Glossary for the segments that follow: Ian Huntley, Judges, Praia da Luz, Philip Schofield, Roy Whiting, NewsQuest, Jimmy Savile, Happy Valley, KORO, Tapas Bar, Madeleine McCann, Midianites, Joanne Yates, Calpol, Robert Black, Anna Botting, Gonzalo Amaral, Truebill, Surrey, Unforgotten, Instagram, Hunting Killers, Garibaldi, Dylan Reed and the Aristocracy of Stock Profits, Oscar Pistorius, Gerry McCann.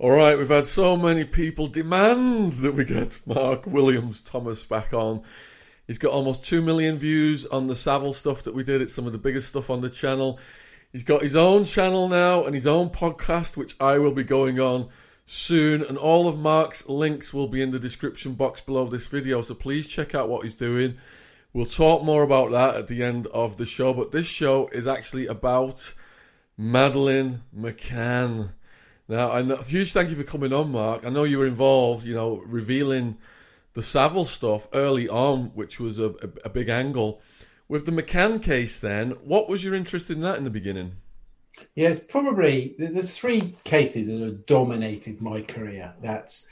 All right, we've had so many people demand that we get Mark Williams-Thomas back on. He's got almost 2 million views on the Savile stuff that we did. It's some of the biggest stuff on the channel. He's got his own channel now and his own podcast, which I will be going on soon. And all of Mark's links will be in the description box below this video, so please check out what he's doing. We'll talk more about that at the end of the show. But this show is actually about Madeleine McCann. Now, a huge thank you for coming on, Mark. I know you were involved, you know, revealing the Savile stuff early on, which was a big angle. With the McCann case then, what was your interest in that in the beginning? Yes, probably the three cases that have dominated my career. That's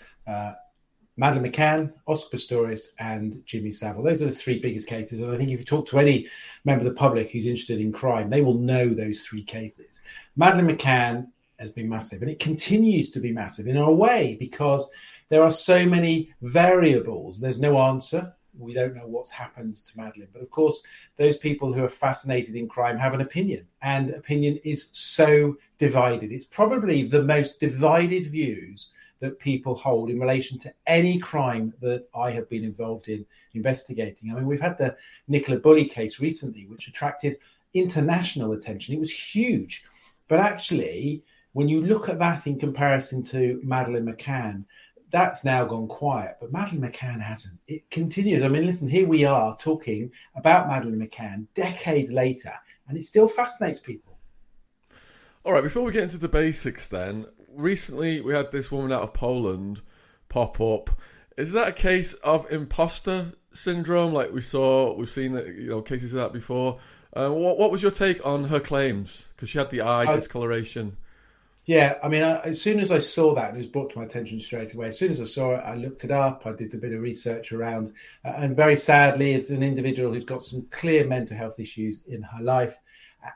Madeleine McCann, Oscar Pistorius and Jimmy Savile. Those are the three biggest cases. And I think if you talk to any member of the public who's interested in crime, they will know those three cases. Madeleine McCann has been massive, and it continues to be massive in a way because there are so many variables. There's no answer. We don't know what's happened to Madeleine. But, of course, those people who are fascinated in crime have an opinion, and opinion is so divided. It's probably the most divided views that people hold in relation to any crime that I have been involved in investigating. I mean, we've had the Nicola Bully case recently, which attracted international attention. It was huge. But actually, when you look at that in comparison to Madeleine McCann, that's now gone quiet. But Madeleine McCann hasn't. It continues. I mean, listen, here we are talking about Madeleine McCann decades later, and it still fascinates people. All right, before we get into the basics then, recently we had this woman out of Poland pop up. Is that a case of imposter syndrome like we've seen that, you know, cases of that before? What was your take on her claims? Because she had the eye discoloration. Yeah, I mean, as soon as I saw that, it was brought to my attention straight away. As soon as I saw it, I looked it up. I did a bit of research around. And very sadly, it's an individual who's got some clear mental health issues in her life.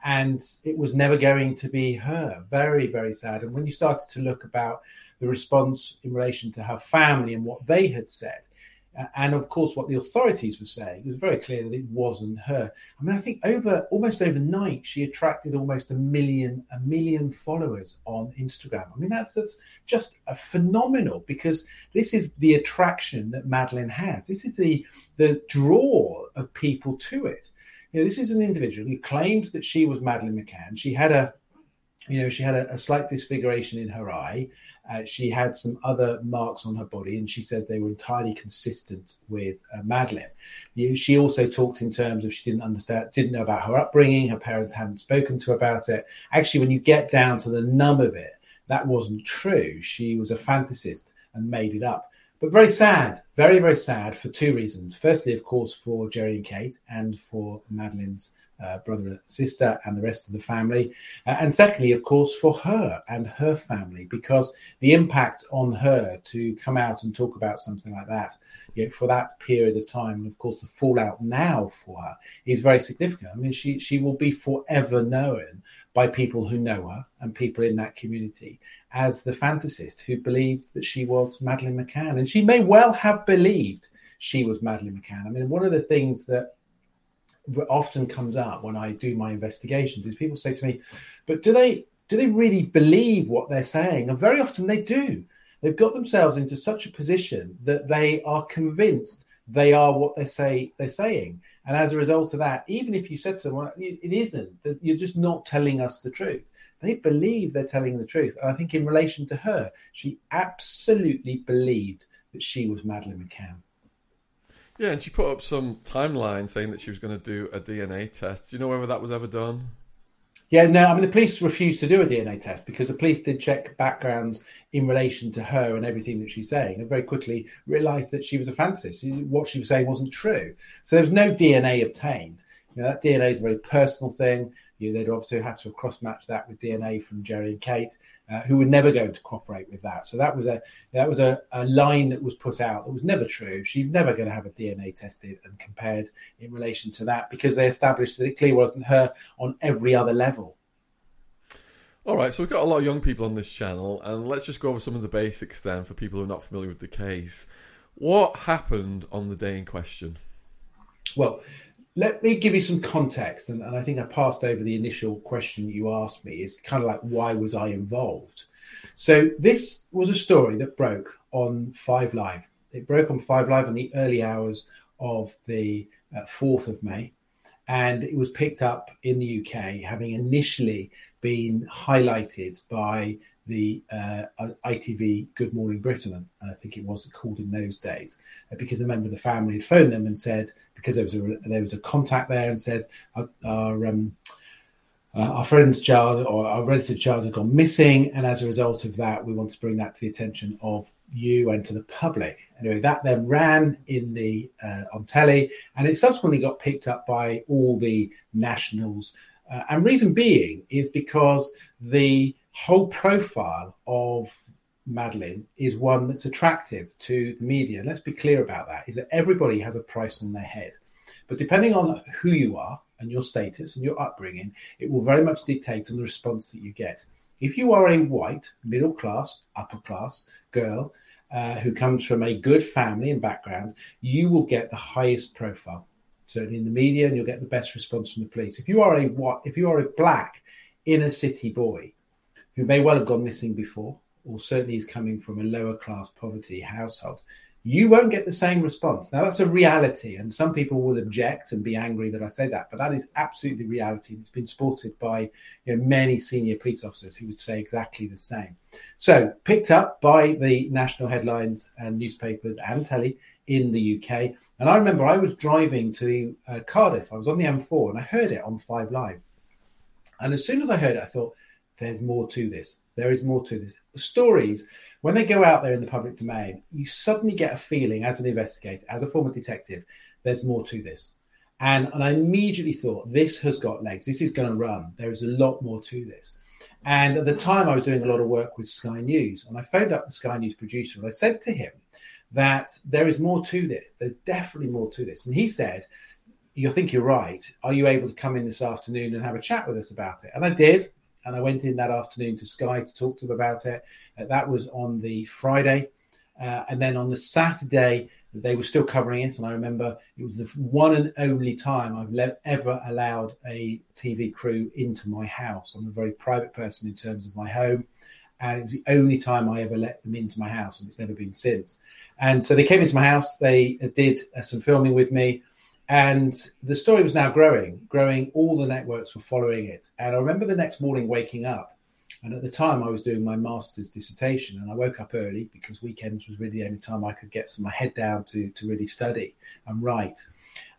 And it was never going to be her. Very, very sad. And when you started to look about the response in relation to her family and what they had said, and, of course, what the authorities were saying, it was very clear that it wasn't her. I mean, I think almost overnight, she attracted almost a million followers on Instagram. I mean, that's just a phenomenal, because this is the attraction that Madeleine has. This is the draw of people to it. You know, this is an individual who claims that she was Madeleine McCann. She had a slight disfiguration in her eye. She had some other marks on her body, and she says they were entirely consistent with Madeleine. She also talked in terms of she didn't know about her upbringing. Her parents hadn't spoken to her about it. Actually, when you get down to the nub of it, that wasn't true. She was a fantasist and made it up. But very sad, very, very sad for two reasons. Firstly, of course, for Gerry and Kate and for Madeleine's brother and sister and the rest of the family, and secondly, of course, for her and her family, because the impact on her to come out and talk about something like that, you know, for that period of time, and of course the fallout now for her is very significant. I mean, she will be forever known by people who know her and people in that community as the fantasist who believed that she was Madeleine McCann, and she may well have believed she was Madeleine McCann. I mean, one of the things that often comes up when I do my investigations is people say to me, but do they really believe what they're saying? And very often they do. They've got themselves into such a position that they are convinced they are what they say they're saying. And as a result of that, even if you said to them, well, it isn't, you're just not telling us the truth. They believe they're telling the truth. And I think in relation to her, she absolutely believed that she was Madeleine McCann. Yeah, and she put up some timeline saying that she was going to do a DNA test. Do you know whether that was ever done? Yeah, no, I mean, the police refused to do a DNA test because the police did check backgrounds in relation to her and everything that she's saying, and very quickly realised that she was a fantasist. What she was saying wasn't true. So there was no DNA obtained. You know, that DNA is a very personal thing. They'd obviously have to cross-match that with DNA from Gerry and Kate, who were never going to cooperate with that. So that was a line that was put out that was never true. She's never going to have a DNA tested and compared in relation to that because they established that it clearly wasn't her on every other level. All right, so we've got a lot of young people on this channel, and let's just go over some of the basics then for people who are not familiar with the case. What happened on the day in question? Well, let me give you some context, and I think I passed over the initial question you asked me, is kind of like, why was I involved? So this was a story that broke on 5 Live. It broke on 5 Live in the early hours of the 4th of May. And it was picked up in the UK, having initially been highlighted by the ITV Good Morning Britain, and I think it was called in those days, because a member of the family had phoned them and said, because there was a contact there, and said, our friend's child or our relative's child had gone missing, and as a result of that, we want to bring that to the attention of you and to the public. Anyway, that then ran in the on telly, and it subsequently got picked up by all the nationals. And reason being is because the whole profile of Madeleine is one that's attractive to the media. And let's be clear about that, is that everybody has a price on their head. But depending on who you are, and your status and your upbringing, it will very much dictate on the response that you get. If you are a white, middle class, upper class girl who comes from a good family and background, you will get the highest profile, certainly in the media, and you'll get the best response from the police. If you are a black inner city boy who may well have gone missing before, or certainly is coming from a lower class poverty household, you won't get the same response. Now, that's a reality, and some people will object and be angry that I say that, but that is absolutely reality. It's been supported by many senior police officers who would say exactly the same. So, picked up by the national headlines and newspapers and telly in the UK, and I remember I was driving to Cardiff. I was on the M4, and I heard it on 5 Live, and as soon as I heard it, I thought, there's more to this. There is more to this. The stories, when they go out there in the public domain, you suddenly get a feeling as an investigator, as a former detective, there's more to this. And I immediately thought, this has got legs. This is going to run. There is a lot more to this. And at the time, I was doing a lot of work with Sky News. And I phoned up the Sky News producer and I said to him that there is more to this. There's definitely more to this. And he said, you think you're right. Are you able to come in this afternoon and have a chat with us about it? And I did. And I went in that afternoon to Sky to talk to them about it. That was on the Friday. And then on the Saturday, they were still covering it. And I remember it was the one and only time I've ever allowed a TV crew into my house. I'm a very private person in terms of my home. And it was the only time I ever let them into my house. And it's never been since. And so they came into my house. They did some filming with me. And the story was now growing. All the networks were following it. And I remember the next morning waking up. And at the time, I was doing my master's dissertation. And I woke up early because weekends was really the only time I could get my head down to really study and write.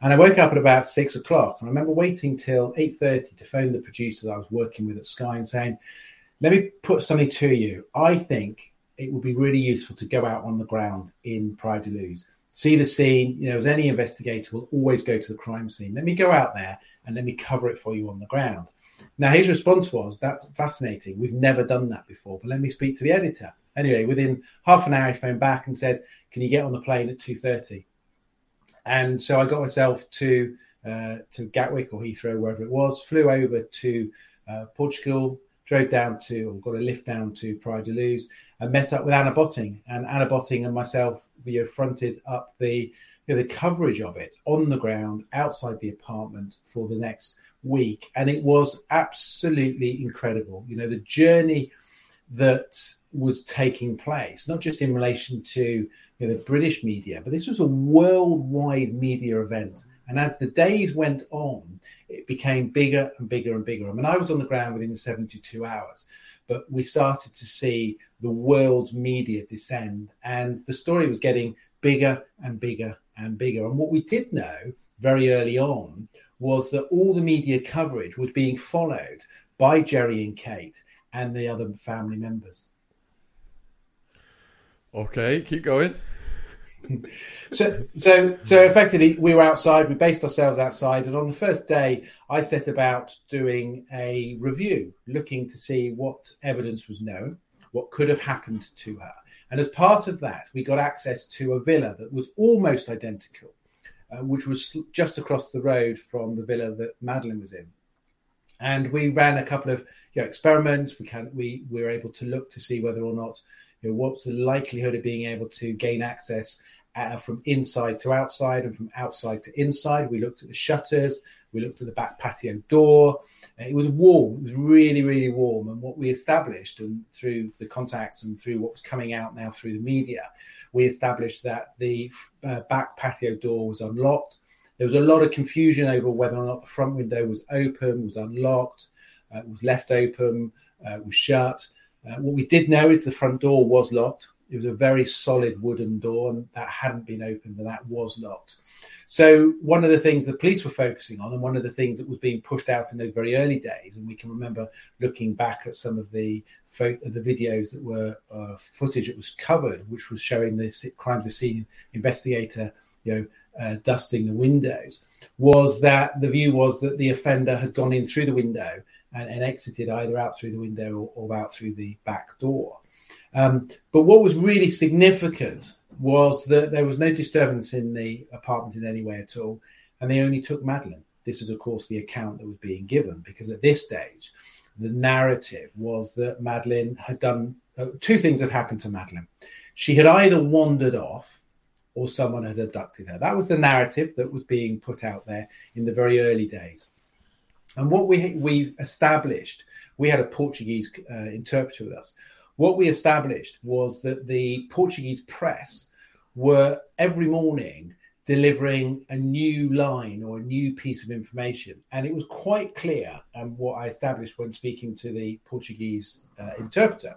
And I woke up at about 6 o'clock. And I remember waiting till 8:30 to phone the producer that I was working with at Sky and saying, let me put something to you. I think it would be really useful to go out on the ground in Praia da Luz. See the scene, as any investigator will always go to the crime scene. Let me go out there and let me cover it for you on the ground. Now, his response was, that's fascinating. We've never done that before, but let me speak to the editor. Anyway, within half an hour, he phoned back and said, can you get on the plane at 2:30? And so I got myself to Gatwick or Heathrow, wherever it was, flew over to Portugal, got a lift down to Praia da Luz and met up with Anna Botting. And Anna Botting and myself, fronted up the coverage of it on the ground outside the apartment for the next week. And it was absolutely incredible. The journey that was taking place, not just in relation to the British media, but this was a worldwide media event. And as the days went on, it became bigger and bigger and bigger. I mean, I was on the ground within 72 hours, but we started to see the world's media descend. And the story was getting bigger and bigger and bigger. And what we did know very early on was that all the media coverage was being followed by Gerry and Kate and the other family members. Okay, keep going. So effectively, we were outside, we based ourselves outside, and on the first day, I set about doing a review, looking to see what evidence was known, what could have happened to her. And as part of that, we got access to a villa that was almost identical, which was just across the road from the villa that Madeleine was in. And we ran a couple of experiments. We were able to look to see whether or not what's the likelihood of being able to gain access from inside to outside and from outside to inside. We looked at the shutters. We looked at the back patio door. It was warm. It was really, really warm. And what we established, and through the contacts and through what was coming out now through the media, we established that the back patio door was unlocked. There was a lot of confusion over whether or not the front window was open, was unlocked, was left open, was shut. What we did know is the front door was locked. It was a very solid wooden door, and that hadn't been opened, but that was locked. So one of the things the police were focusing on, and one of the things that was being pushed out in those very early days, and we can remember looking back at some of the videos that were footage that was covered, which was showing the crime scene investigator, dusting the windows, was that the view was that the offender had gone in through the window and exited either out through the window or out through the back door. But what was really significant was that there was no disturbance in the apartment in any way at all, and they only took Madeleine. This is, of course, the account that was being given, because at this stage, the narrative was that Madeleine had done two things had happened to Madeleine. She had either wandered off or someone had abducted her. That was the narrative that was being put out there in the very early days. And what we established, we had a Portuguese interpreter with us. What we established was that the Portuguese press were every morning delivering a new line or a new piece of information. And it was quite clear, and what I established when speaking to the Portuguese interpreter,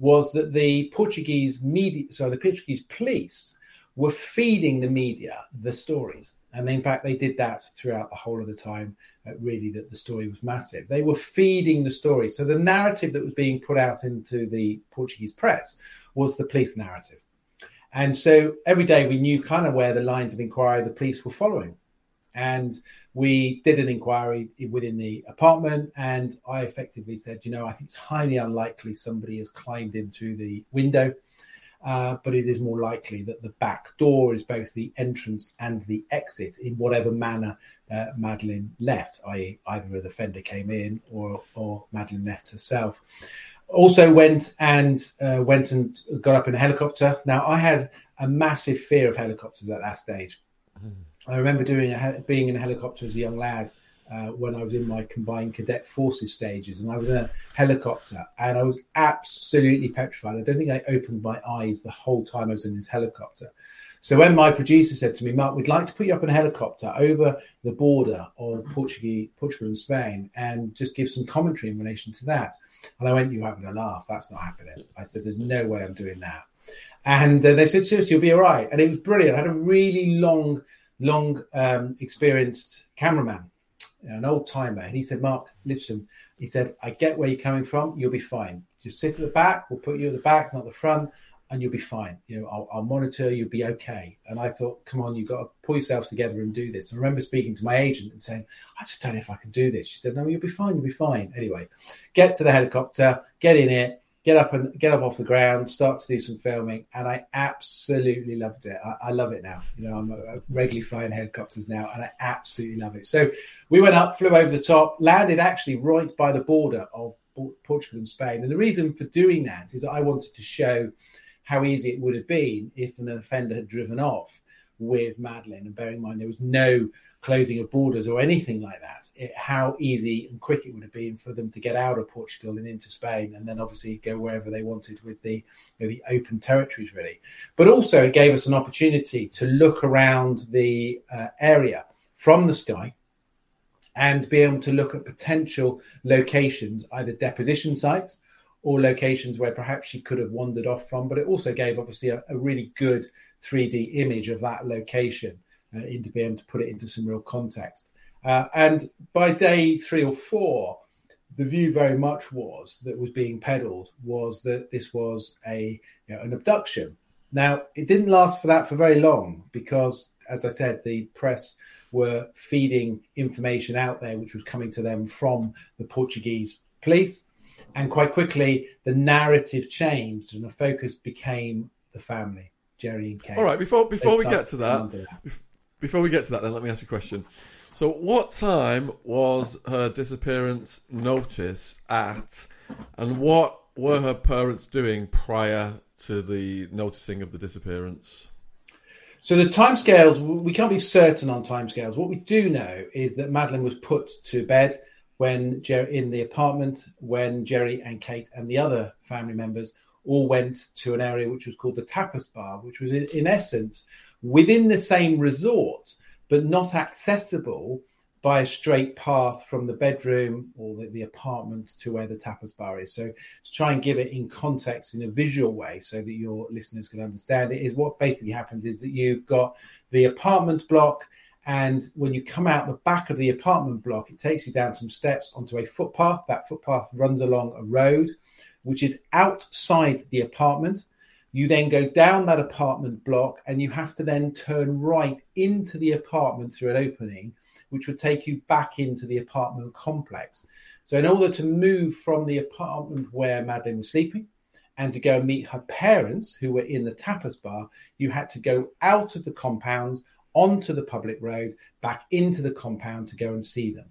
was that the Portuguese media, so the Portuguese police, were feeding the media the stories. And in fact, they did that throughout the whole of the time, really, that the story was massive. They were feeding the story. So the narrative that was being put out into the Portuguese press was the police narrative. And so every day we knew kind of where the lines of inquiry the police were following. And we did an inquiry within the apartment. And I effectively said, I think it's highly unlikely somebody has climbed into the window. But it is more likely that the back door is both the entrance and the exit in whatever manner Madeleine left, i.e. either the offender came in or Madeleine left herself. Also went and got up in a helicopter. Now, I had a massive fear of helicopters at that stage. I remember being in a helicopter as a young lad when I was in my combined cadet forces stages, and I was in a helicopter and I was absolutely petrified. I don't think I opened my eyes the whole time I was in this helicopter. So when my producer said to me, "Mark, we'd like to put you up in a helicopter over the border of Portugal and Spain and just give some commentary in relation to that." And I went, "You're having a laugh. That's not happening." I said, "There's no way I'm doing that." And they said, "Seriously, you'll be all right." And it was brilliant. I had a really long, experienced cameraman, an old timer, and he said, "Mark, listen," he said, "I get where you're coming from. You'll be fine. Just sit at the back. We'll put you at the back, not the front, and you'll be fine. I'll monitor. You'll be okay." And I thought, "Come on, you've got to pull yourself together and do this." I remember speaking to my agent and saying, "I just don't know if I can do this." She said, "No, you'll be fine. You'll be fine." Anyway, get to the helicopter, get in it, get up off the ground, start to do some filming, and I absolutely loved it. I love it now. I'm regularly flying helicopters now, and I absolutely love it. So we went up, flew over the top, landed actually right by the border of Portugal and Spain. And the reason for doing that is that I wanted to show how easy it would have been if an offender had driven off with Madeleine, and bearing in mind there was no closing of borders or anything like that, how easy and quick it would have been for them to get out of Portugal and into Spain, and then obviously go wherever they wanted with the open territories, really. But also it gave us an opportunity to look around the area from the sky and be able to look at potential locations, either deposition sites or locations where perhaps she could have wandered off from. But it also gave, obviously, a really good 3D image of that location to be able to put it into some real context. And by day 3 or 4, the view very much was that was being peddled was that this was an abduction. Now, it didn't last for very long because, as I said, the press were feeding information out there which was coming to them from the Portuguese police. And quite quickly, the narrative changed and the focus became the family, Gerry and Kate. All right, before we get to that, then let me ask you a question. So what time was her disappearance notice at, and what were her parents doing prior to the noticing of the disappearance? So the timescales, we can't be certain on timescales. What we do know is that Madeleine was put to bed when Gerry, in the apartment when Gerry and Kate and the other family members all went to an area which was called the Tapas Bar, which was in essence within the same resort, but not accessible by a straight path from the bedroom or the apartment to where the Tapas Bar is. So to try and give it in context in a visual way so that your listeners can understand it, is what basically happens is that you've got the apartment block, and when you come out the back of the apartment block, it takes you down some steps onto a footpath. That footpath runs along a road, which is outside the apartment. You then go down that apartment block and you have to then turn right into the apartment through an opening, which would take you back into the apartment complex. So in order to move from the apartment where Madeleine was sleeping and to go and meet her parents who were in the Tapas Bar, you had to go out of the compound, onto the public road, back into the compound to go and see them.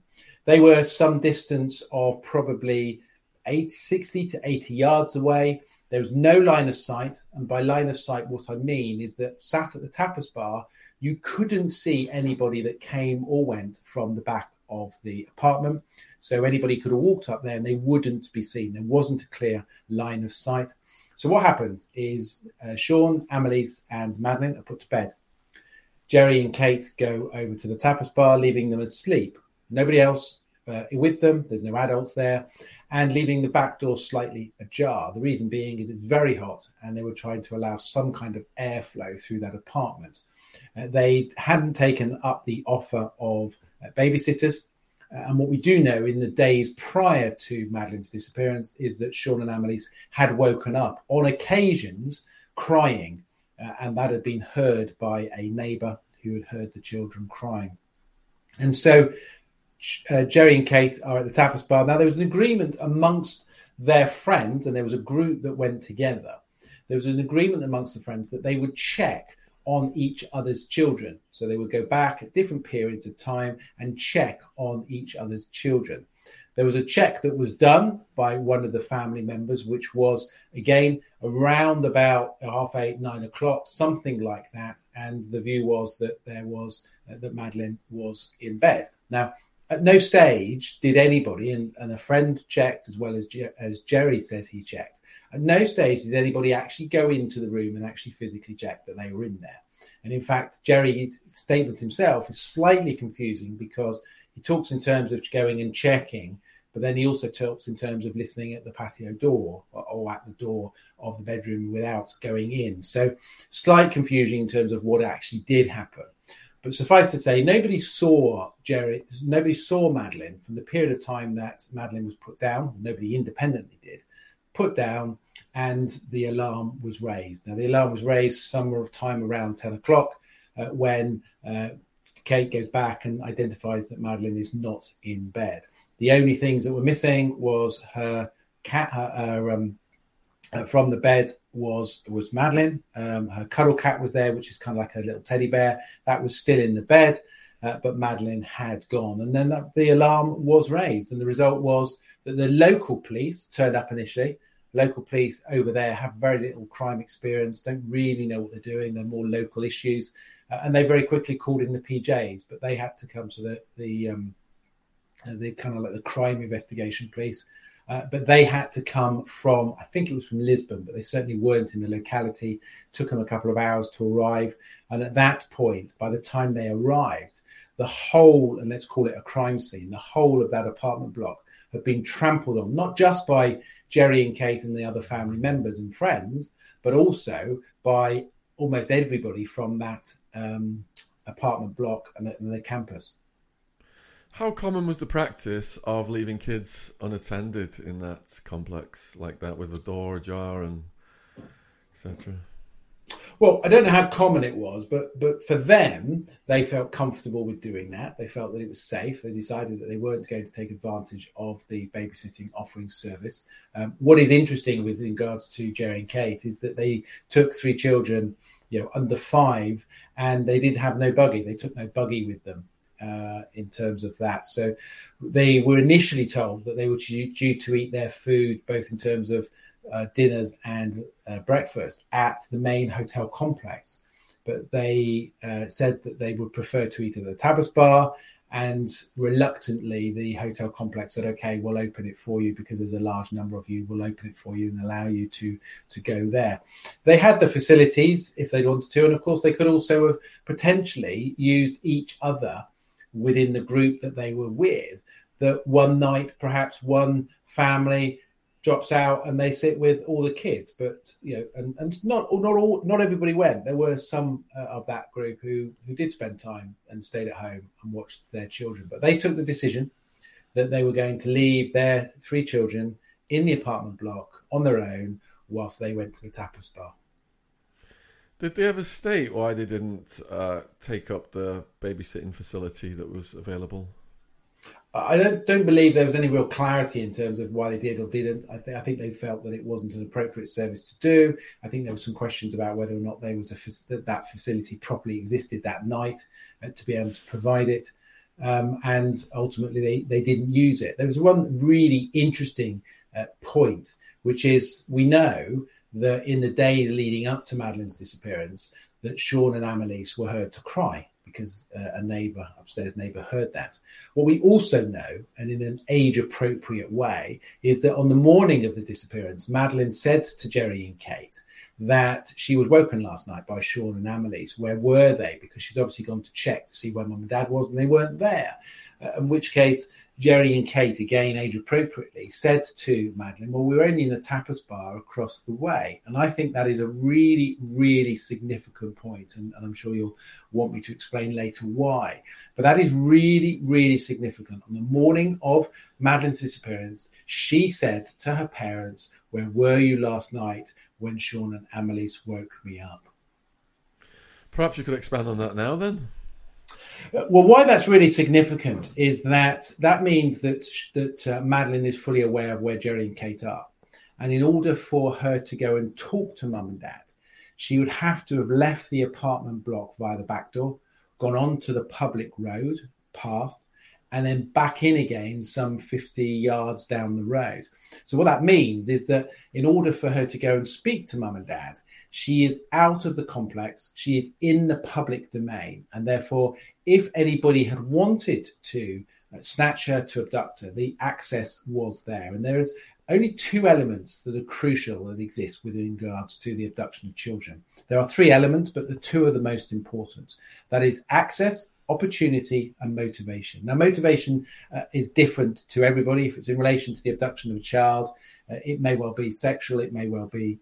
They were some distance of probably 60 to 80 yards away. There was no line of sight. And by line of sight, what I mean is that sat at the Tapas Bar, you couldn't see anybody that came or went from the back of the apartment. So anybody could have walked up there and they wouldn't be seen. There wasn't a clear line of sight. So what happens is Sean, Amelie's and Madeleine are put to bed. Gerry and Kate go over to the Tapas Bar, leaving them asleep. Nobody else with them. There's no adults there. And leaving the back door slightly ajar. The reason being is it's very hot and they were trying to allow some kind of airflow through that apartment. They hadn't taken up the offer of babysitters. And what we do know in the days prior to Madeleine's disappearance is that Sean and Amelie's had woken up on occasions crying. And that had been heard by a neighbour who had heard the children crying. And so Gerry and Kate are at the Tapas Bar. Now, there was an agreement amongst their friends, and there was a group that went together. There was an agreement amongst the friends that they would check on each other's children. So they would go back at different periods of time and check on each other's children. There was a check that was done by one of the family members, which was, again, around about 8:30, 9:00, something like that. And the view was that that Madeleine was in bed. Now, at no stage did anybody, and a friend checked as well as Gerry says he checked, at no stage did anybody actually go into the room and actually physically check that they were in there. And in fact, Gerry's statement himself is slightly confusing because he talks in terms of going and checking, but then he also talks in terms of listening at the patio door or at the door of the bedroom without going in. So slight confusion in terms of what actually did happen. But suffice to say, nobody saw Gerry, nobody saw Madeleine from the period of time that Madeleine was put down. Nobody independently did, put down, and the alarm was raised. Now, the alarm was raised somewhere of time around 10:00 when Kate goes back and identifies that Madeleine is not in bed. The only things that were missing was her cat, from the bed was Madeleine. Her cuddle cat was there, which is kind of like her little teddy bear. That was still in the bed, but Madeleine had gone. And then the alarm was raised, and the result was that the local police turned up initially. Local police over there have very little crime experience, don't really know what they're doing. They're more local issues. And they very quickly called in the PJs, but they had to come to the kind of like the crime investigation police. But they had to come from, I think it was from Lisbon, but they certainly weren't in the locality. It took them a couple of hours to arrive. And at that point, by the time they arrived, the whole, and let's call it a crime scene, the whole of that apartment block had been trampled on, not just by Gerry and Kate and the other family members and friends, but also by almost everybody from that apartment block and the campus. How common was the practice of leaving kids unattended in that complex like that, with a door ajar and etc.? Well, I don't know how common it was, but for them, they felt comfortable with doing that. They felt that it was safe. They decided that they weren't going to take advantage of the babysitting offering service. What is interesting with regards to Gerry and Kate is that they took three children, under 5, and they did have no buggy. They took no buggy with them. In terms of that. So they were initially told that they were due to eat their food, both in terms of dinners and breakfast, at the main hotel complex. but they said that they would prefer to eat at the Tapas Bar, and reluctantly the hotel complex said, okay, we'll open it for you because there's a large number of you, we'll open it for you and allow you to go there. They had the facilities if they wanted to, and of course they could also have potentially used each other within the group that they were with, that one night perhaps one family drops out and they sit with all the kids. But, you know, and not everybody went. There were some of that group who did spend time and stayed at home and watched their children. But they took the decision that they were going to leave their three children in the apartment block on their own whilst they went to the Tapas Bar. Did they ever state why they didn't take up the babysitting facility that was available? I don't believe there was any real clarity in terms of why they did or didn't. I think they felt that it wasn't an appropriate service to do. I think there were some questions about whether or not there was that facility properly existed that night to be able to provide it. And ultimately, they didn't use it. There was one really interesting point, which is we know that in the days leading up to Madeleine's disappearance, that Sean and Amelise were heard to cry, because an upstairs neighbour heard that. What we also know, and in an age-appropriate way, is that on the morning of the disappearance, Madeleine said to Gerry and Kate that she was woken last night by Sean and Amelie's. Where were they? Because she'd obviously gone to check to see where Mum and Dad was, and they weren't there. In which case, Gerry and Kate, again, age-appropriately, said to Madeleine, well, we were only in the Tapas Bar across the way. And I think that is a really, really significant point, and I'm sure you'll want me to explain later why. But that is really, really significant. On the morning of Madeleine's disappearance, she said to her parents, where were you last night when Sean and Amelie's woke me up? Perhaps you could expand on that now, then? Well, why that's really significant is that means that Madeleine is fully aware of where Gerry and Kate are. And in order for her to go and talk to Mum and Dad, she would have to have left the apartment block via the back door, gone on to the public road path, and then back in again some 50 yards down the road. So what that means is that in order for her to go and speak to Mum and Dad, she is out of the complex, she is in the public domain, and therefore if anybody had wanted to snatch her, to abduct her, the access was there. And there is only two elements that are crucial that exist with regards to the abduction of children. There are three elements, but the two are the most important. That is access, opportunity, and motivation. Now, motivation is different to everybody. If it's in relation to the abduction of a child, it may well be sexual, it may well be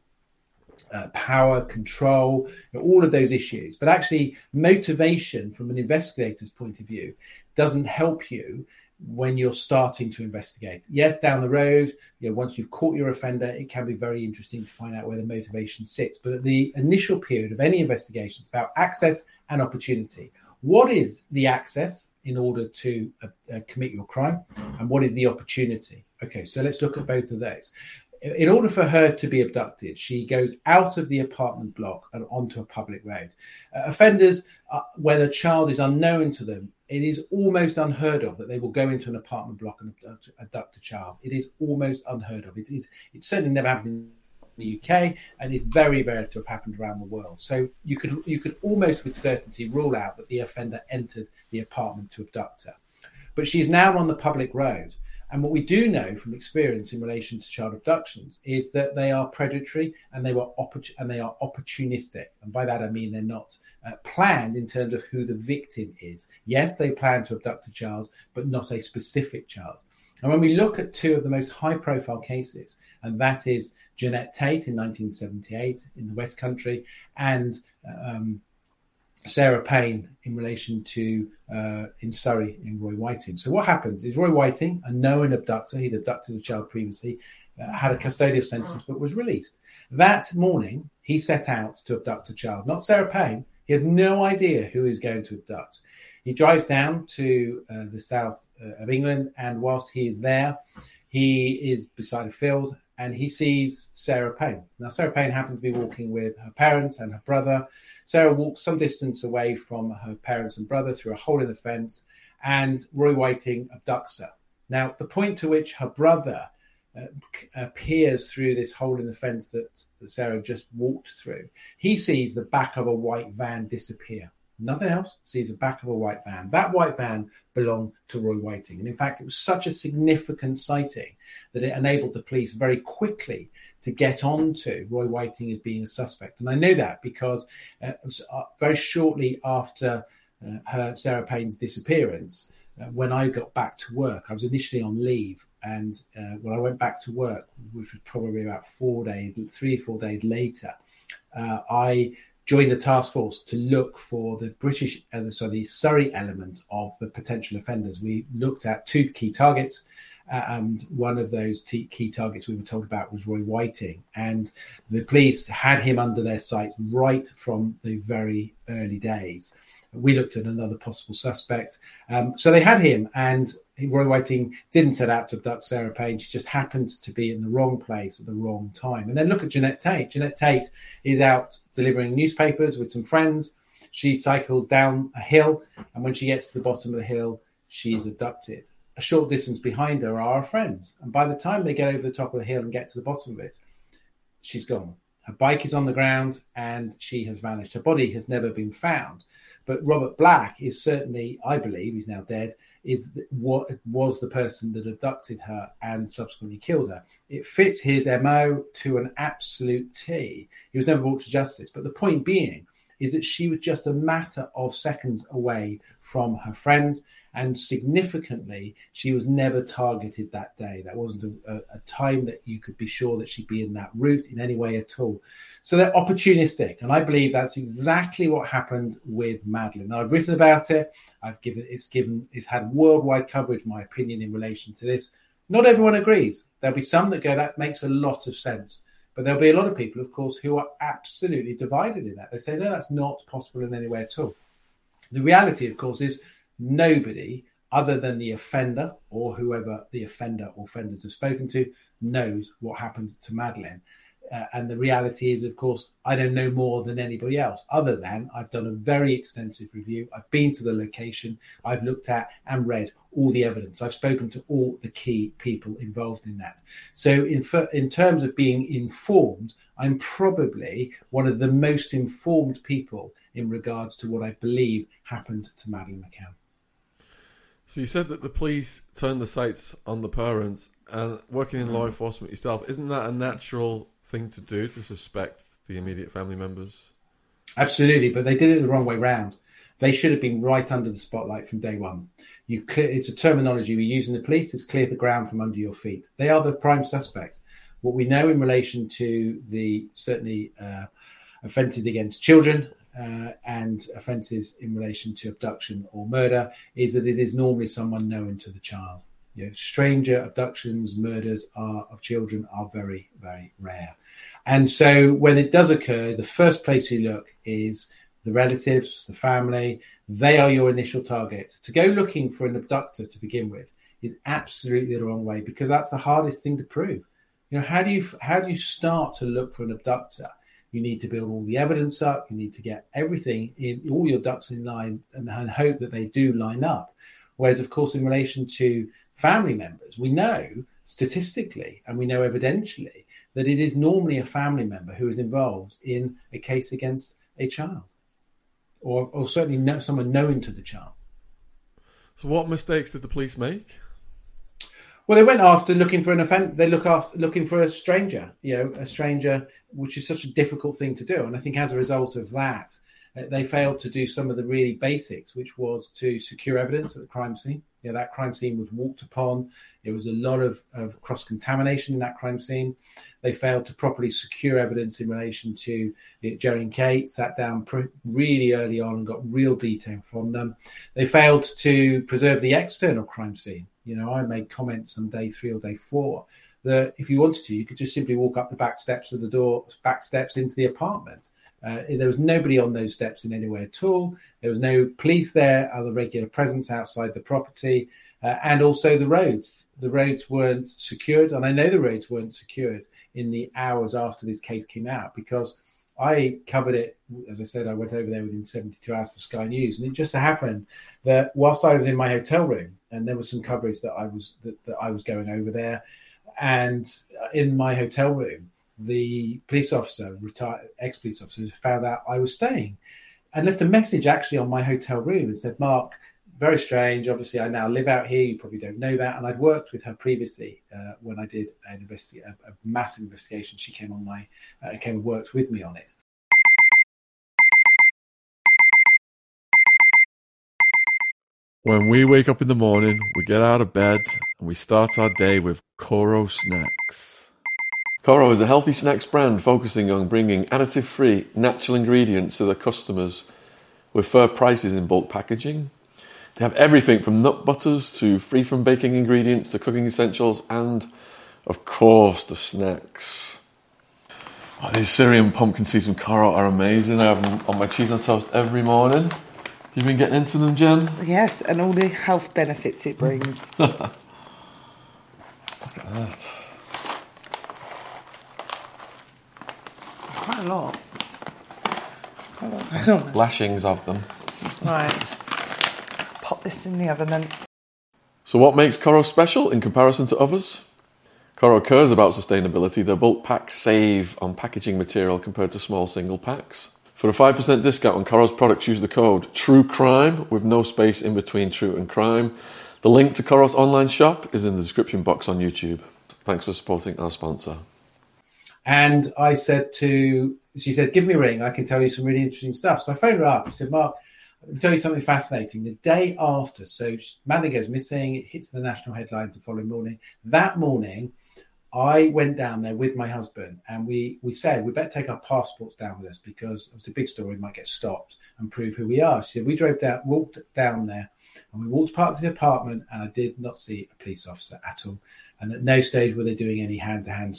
power, control, you know, all of those issues. But actually, motivation from an investigator's point of view doesn't help you when you're starting to investigate. Yes, down the road, you know, once you've caught your offender, it can be very interesting to find out where the motivation sits. But at the initial period of any investigation, it's about access and opportunity. What is the access in order to commit your crime? And what is the opportunity? Okay, so let's look at both of those. In order for her to be abducted, she goes out of the apartment block and onto a public road. Offenders, where the child is unknown to them, it is almost unheard of that they will go into an apartment block and abduct a child. It is almost unheard of. It's certainly never happened in the UK, and it's very rare to have happened around the world. So you could almost with certainty rule out that the offender entered the apartment to abduct her. But she's now on the public road. And what we do know from experience in relation to child abductions is that they are predatory and they are opportunistic. And by that I mean they're not planned in terms of who the victim is. Yes, they plan to abduct a child, but not a specific child. And when we look at two of the most high-profile cases, and that is Genette Tate in 1978 in the West Country, and Sarah Payne in relation to in Surrey in Roy Whiting. So what happens is Roy Whiting, a known abductor, he'd abducted a child previously, had a custodial sentence but was released. That morning, he set out to abduct a child, not Sarah Payne. He had no idea who he was going to abduct. He drives down to the south of England, and whilst he is there, he is beside a field and he sees Sarah Payne. Now, Sarah Payne happened to be walking with her parents and her brother. Sarah walks some distance away from her parents and brother through a hole in the fence, and Roy Whiting abducts her. Now, the point to which her brother peers through this hole in the fence that Sarah just walked through. He sees the back of a white van disappear. Nothing else, sees the back of a white van. That white van belonged to Roy Whiting. And in fact, it was such a significant sighting that it enabled the police very quickly to get onto Roy Whiting as being a suspect. And I know that because very shortly after Sarah Payne's disappearance, when I got back to work, I was initially on leave. And when I went back to work, which was probably about 4 days, 3 or 4 days later, I joined the task force to look for the the Surrey element of the potential offenders. We looked at two key targets, and one of those key targets we were told about was Roy Whiting. And the police had him under their sight right from the very early days. We looked at another possible suspect. So they had him, and Roy Whiting didn't set out to abduct Sarah Payne. She just happened to be in the wrong place at the wrong time. And then look at Genette Tate. Genette Tate is out delivering newspapers with some friends. She cycled down a hill, and when she gets to the bottom of the hill, she is abducted. A short distance behind her are her friends. And by the time they get over the top of the hill and get to the bottom of it, she's gone. Her bike is on the ground and she has vanished. Her body has never been found. But Robert Black is certainly, I believe, he's now dead, was the person that abducted her and subsequently killed her. It fits his MO to an absolute T. He was never brought to justice. But the point being is that she was just a matter of seconds away from her friends. And significantly, she was never targeted that day. That wasn't a time that you could be sure that she'd be in that route in any way at all. So they're opportunistic. And I believe that's exactly what happened with Madeleine. I've written about it. It's had worldwide coverage, my opinion, in relation to this. Not everyone agrees. There'll be some that go, that makes a lot of sense. But there'll be a lot of people, of course, who are absolutely divided in that. They say, no, that's not possible in any way at all. The reality, of course, is nobody other than the offender or whoever the offender or offenders have spoken to knows what happened to Madeleine. And the reality is, of course, I don't know more than anybody else, other than I've done a very extensive review. I've been to the location. I've looked at and read all the evidence. I've spoken to all the key people involved in that. So in terms of being informed, I'm probably one of the most informed people in regards to what I believe happened to Madeleine McCann. So you said that the police turned the sights on the parents, and working in law enforcement yourself, isn't that a natural thing to do, to suspect the immediate family members? Absolutely, but they did it the wrong way round. They should have been right under the spotlight from day one. It's a terminology we use in the police, it's clear the ground from under your feet. They are the prime suspects. What we know in relation to the offences against children, and offences in relation to abduction or murder, is that it is normally someone known to the child. You know, stranger abductions, murders of children are very, very rare. And so when it does occur, the first place you look is the relatives, the family. They are your initial target. To go looking for an abductor to begin with is absolutely the wrong way, because that's the hardest thing to prove. You know, how do you start to look for an abductor? You need to build all the evidence up. You need to get everything in, all your ducks in line, and hope that they do line up. Whereas, of course, in relation to family members, we know statistically and we know evidentially that it is normally a family member who is involved in a case against a child, or certainly someone known to the child. So what mistakes did the police make? Well, they went after looking for an offender. They looking for a stranger, which is such a difficult thing to do. And I think as a result of that, they failed to do some of the really basics, which was to secure evidence at the crime scene. Yeah, that crime scene was walked upon. There was a lot of cross-contamination in that crime scene. They failed to properly secure evidence in relation to Gerry and Kate, sat down really early on and got real detail from them. They failed to preserve the external crime scene. You know, I made comments on day 3 or day 4 that if you wanted to, you could just simply walk up the back steps of the door, back steps into the apartment. There was nobody on those steps in any way at all. There was no police there, other regular presence outside the property, and also the roads. The roads weren't secured, and I know the roads weren't secured in the hours after this case came out, because I covered it, as I said, I went over there within 72 hours for Sky News, and it just so happened that whilst I was in my hotel room, and there was some coverage that I was going over there, And in my hotel room, the police officer, retired ex-police officer, found out I was staying and left a message actually on my hotel room and said, Mark, very strange. Obviously, I now live out here. You probably don't know that. And I'd worked with her previously when I did a massive investigation. She came on my came and worked with me on it. When we wake up in the morning, we get out of bed and we start our day with KORO snacks. KORO is a healthy snacks brand focusing on bringing additive-free, natural ingredients to their customers with fair prices in bulk packaging. They have everything from nut butters to free-from-baking ingredients to cooking essentials and, of course, the snacks. Oh, these Syrian pumpkin seeds from KORO are amazing. I have them on my cheese on toast every morning. You've been getting into them, Jen? Yes, and all the health benefits it brings. Look at that. It's quite a lot. Lashings of them. Right. Pop this in the oven then. So what makes KORO special in comparison to others? KORO cares about sustainability. Their bulk packs save on packaging material compared to small single packs. For a 5% discount on KORO's products, use the code TRUECRIME with no space in between true and crime. The link to KORO's online shop is in the description box on YouTube. Thanks for supporting our sponsor. And I said she said, give me a ring. I can tell you some really interesting stuff. So I phoned her up and said, Mark, I'll tell you something fascinating. The day after, so Madeleine goes missing, it hits the national headlines the following morning. That morning, I went down there with my husband and we said, we better take our passports down with us because it was a big story, we might get stopped and prove who we are. She said, we drove down, walked down there and we walked past the apartment and I did not see a police officer at all. And at no stage were they doing any hand-to-hand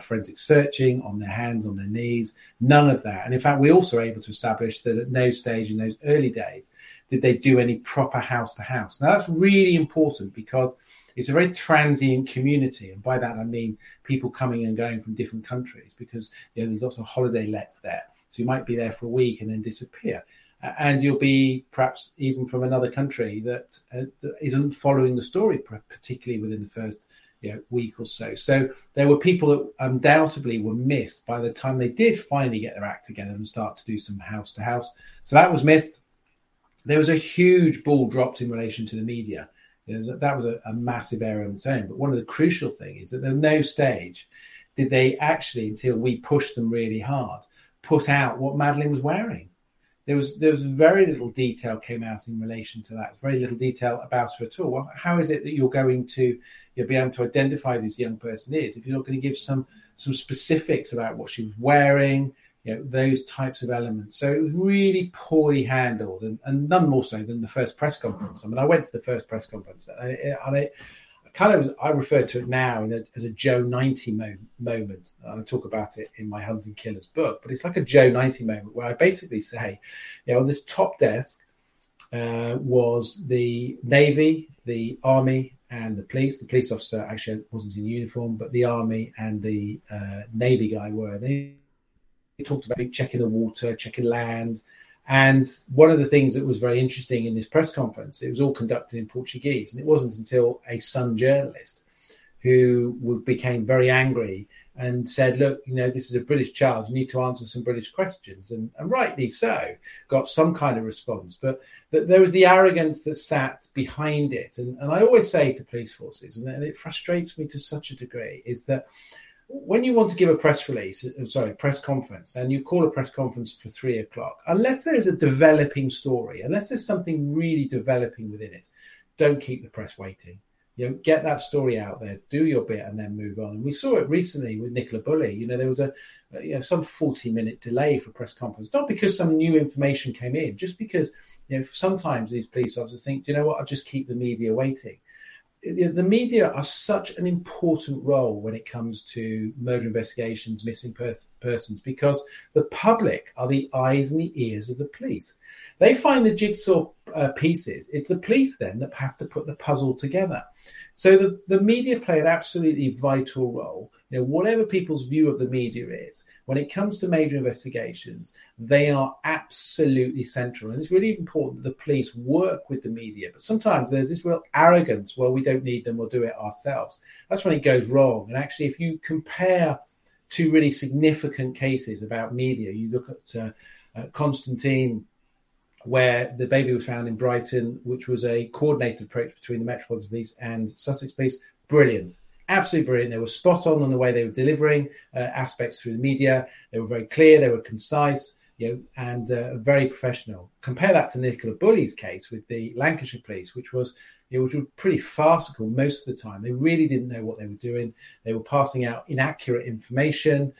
forensic searching on their hands, on their knees, none of that. And in fact, we also were able to establish that at no stage in those early days did they do any proper house-to-house. Now, that's really important because it's a very transient community. And by that, I mean people coming and going from different countries because there's lots of holiday lets there. So you might be there for a week and then disappear. And you'll be perhaps even from another country that isn't following the story, particularly within the first week or so. So there were people that undoubtedly were missed by the time they did finally get their act together and start to do some house to house. So that was missed. There was a huge ball dropped in relation to the media. That was a massive area of its own. But one of the crucial things is that at no stage did they actually, until we pushed them really hard, put out what Madeleine was wearing. There was very little detail came out in relation to that. Very little detail about her at all. Well, how is it that you're going to be able to identify who this young person is if you're not going to give some specifics about what she was wearing, those types of elements. So it was really poorly handled and none more so than the first press conference. I mean, I went to the first press conference I refer to it now as a Joe 90 moment. I talk about it in my Hunting Killers book, but it's like a Joe 90 moment where I basically say, on this top desk was the Navy, the Army and the police. The police officer actually wasn't in uniform, but the Army and the Navy guy were there. He talked about checking the water, checking land. And one of the things that was very interesting in this press conference, it was all conducted in Portuguese. And it wasn't until a Sun journalist who became very angry and said, look, this is a British child. You need to answer some British questions. And rightly so, got some kind of response. But there was the arrogance that sat behind it. And I always say to police forces, and it frustrates me to such a degree, is that when you want to give a press conference, and you call a press conference for 3:00, unless there is a developing story, unless there's something really developing within it, don't keep the press waiting. Get that story out there, do your bit, and then move on. And we saw it recently with Nicola Bully. There was some 40-minute delay for a press conference, not because some new information came in, just because sometimes these police officers think, do you know what, I'll just keep the media waiting. The media are such an important role when it comes to murder investigations, missing persons, because the public are the eyes and the ears of the police. They find the jigsaw pieces. It's the police then that have to put the puzzle together. So the media play an absolutely vital role, You know, whatever people's view of the media is, when it comes to major investigations, they are absolutely central. And it's really important that the police work with the media. But sometimes there's this real arrogance, well, we don't need them, we'll do it ourselves. That's when it goes wrong. And actually, if you compare two really significant cases about media, you look at Constantine, where the baby was found in Brighton, which was a coordinated approach between the Metropolitan Police and Sussex Police. Brilliant. Absolutely brilliant. They were spot on the way they were delivering aspects through the media. They were very clear. They were concise, you know, and very professional. Compare that to Nicola Bully's case with the Lancashire Police, which was, you know, which was pretty farcical most of the time. They really didn't know what they were doing. They were passing out inaccurate information.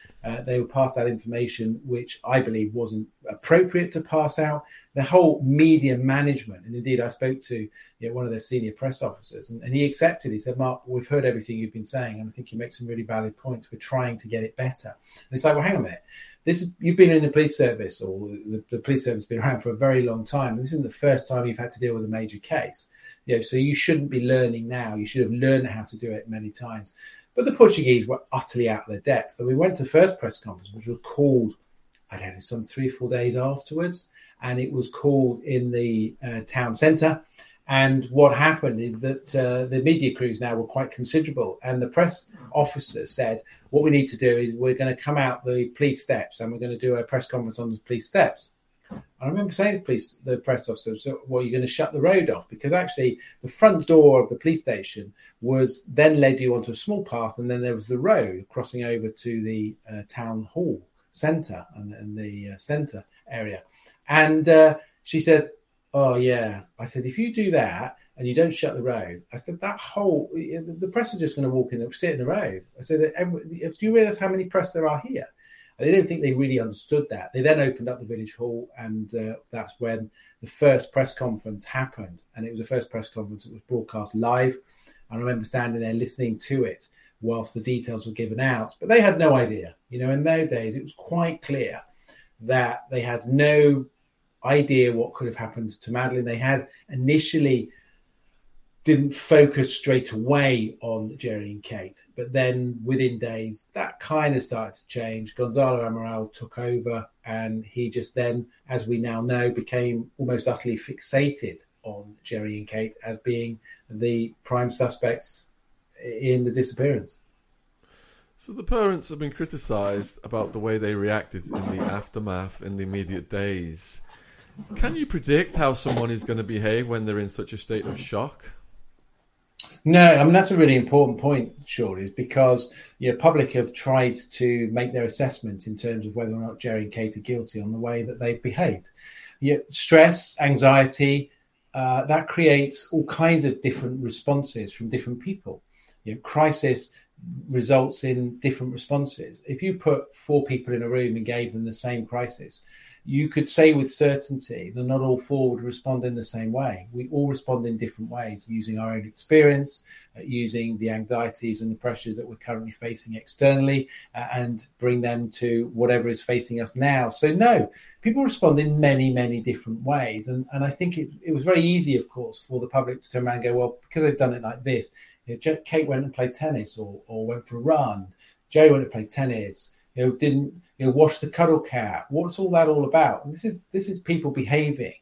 They would pass out information which I believe wasn't appropriate to pass out. The whole media management, and indeed I spoke to, you know, one of their senior press officers, and he accepted. He said, Mark, we've heard everything you've been saying, and I think you make some really valid points. We're trying to get it better. And it's like, well, hang on a minute. You've been in the police service, or the police service has been around for a very long time. This isn't the first time you've had to deal with a major case. You know, so you shouldn't be learning now. You should have learned how to do it many times. But the Portuguese were utterly out of their depth. And we went to the first press conference, which was called, I don't know, some 3 or 4 days afterwards. And it was called in the town centre. And what happened is that the media crews now were quite considerable. And the press officer said, what we need to do is we're going to come out the police steps and we're going to do a press conference on the police steps. And I remember saying to the press officer, so, well, you're going to shut the road off? Because actually the front door of the police station was then led you onto a small path. And then there was the road crossing over to the town hall centre and the centre area. And she said, oh, yeah. I said, if you do that and you don't shut the road, I said, that whole, the press are just going to walk in and sit in the road. I said, do you realise how many press there are here? And they didn't think they really understood that. They then opened up the village hall, and that's when the first press conference happened. And it was the first press conference that was broadcast live. I remember standing there listening to it whilst the details were given out. But they had no idea. You know, in those days, it was quite clear that they had no idea what could have happened to Madeleine. They had initially didn't focus straight away on Gerry and Kate, but then within days that kind of started to change. Gonzalo Amaral took over, and he just then, as we now know, became almost utterly fixated on Gerry and Kate as being the prime suspects in the disappearance. So the parents have been criticised about the way they reacted in the aftermath, in the immediate days. Can you predict how someone is going to behave when they're in such a state of shock? No, I mean, that's a really important point, Sean, is because, you know, public have tried to make their assessment in terms of whether or not Gerry and Kate are guilty on the way that they've behaved. You know, stress, anxiety, that creates all kinds of different responses from different people. You know, crisis results in different responses. If you put 4 people in a room and gave them the same crisis, you could say with certainty that not all 4 would respond in the same way. We all respond in different ways, using our own experience, using the anxieties and the pressures that we're currently facing externally, and bring them to whatever is facing us now. So no, people respond in many, many different ways. And I think it was very easy, of course, for the public to turn around and go, well, because they've done it like this, you know, Kate went and played tennis or went for a run. Gerry went and played tennis. You know, didn't, you know, wash the cuddle cat. What's all that all about? And this is people behaving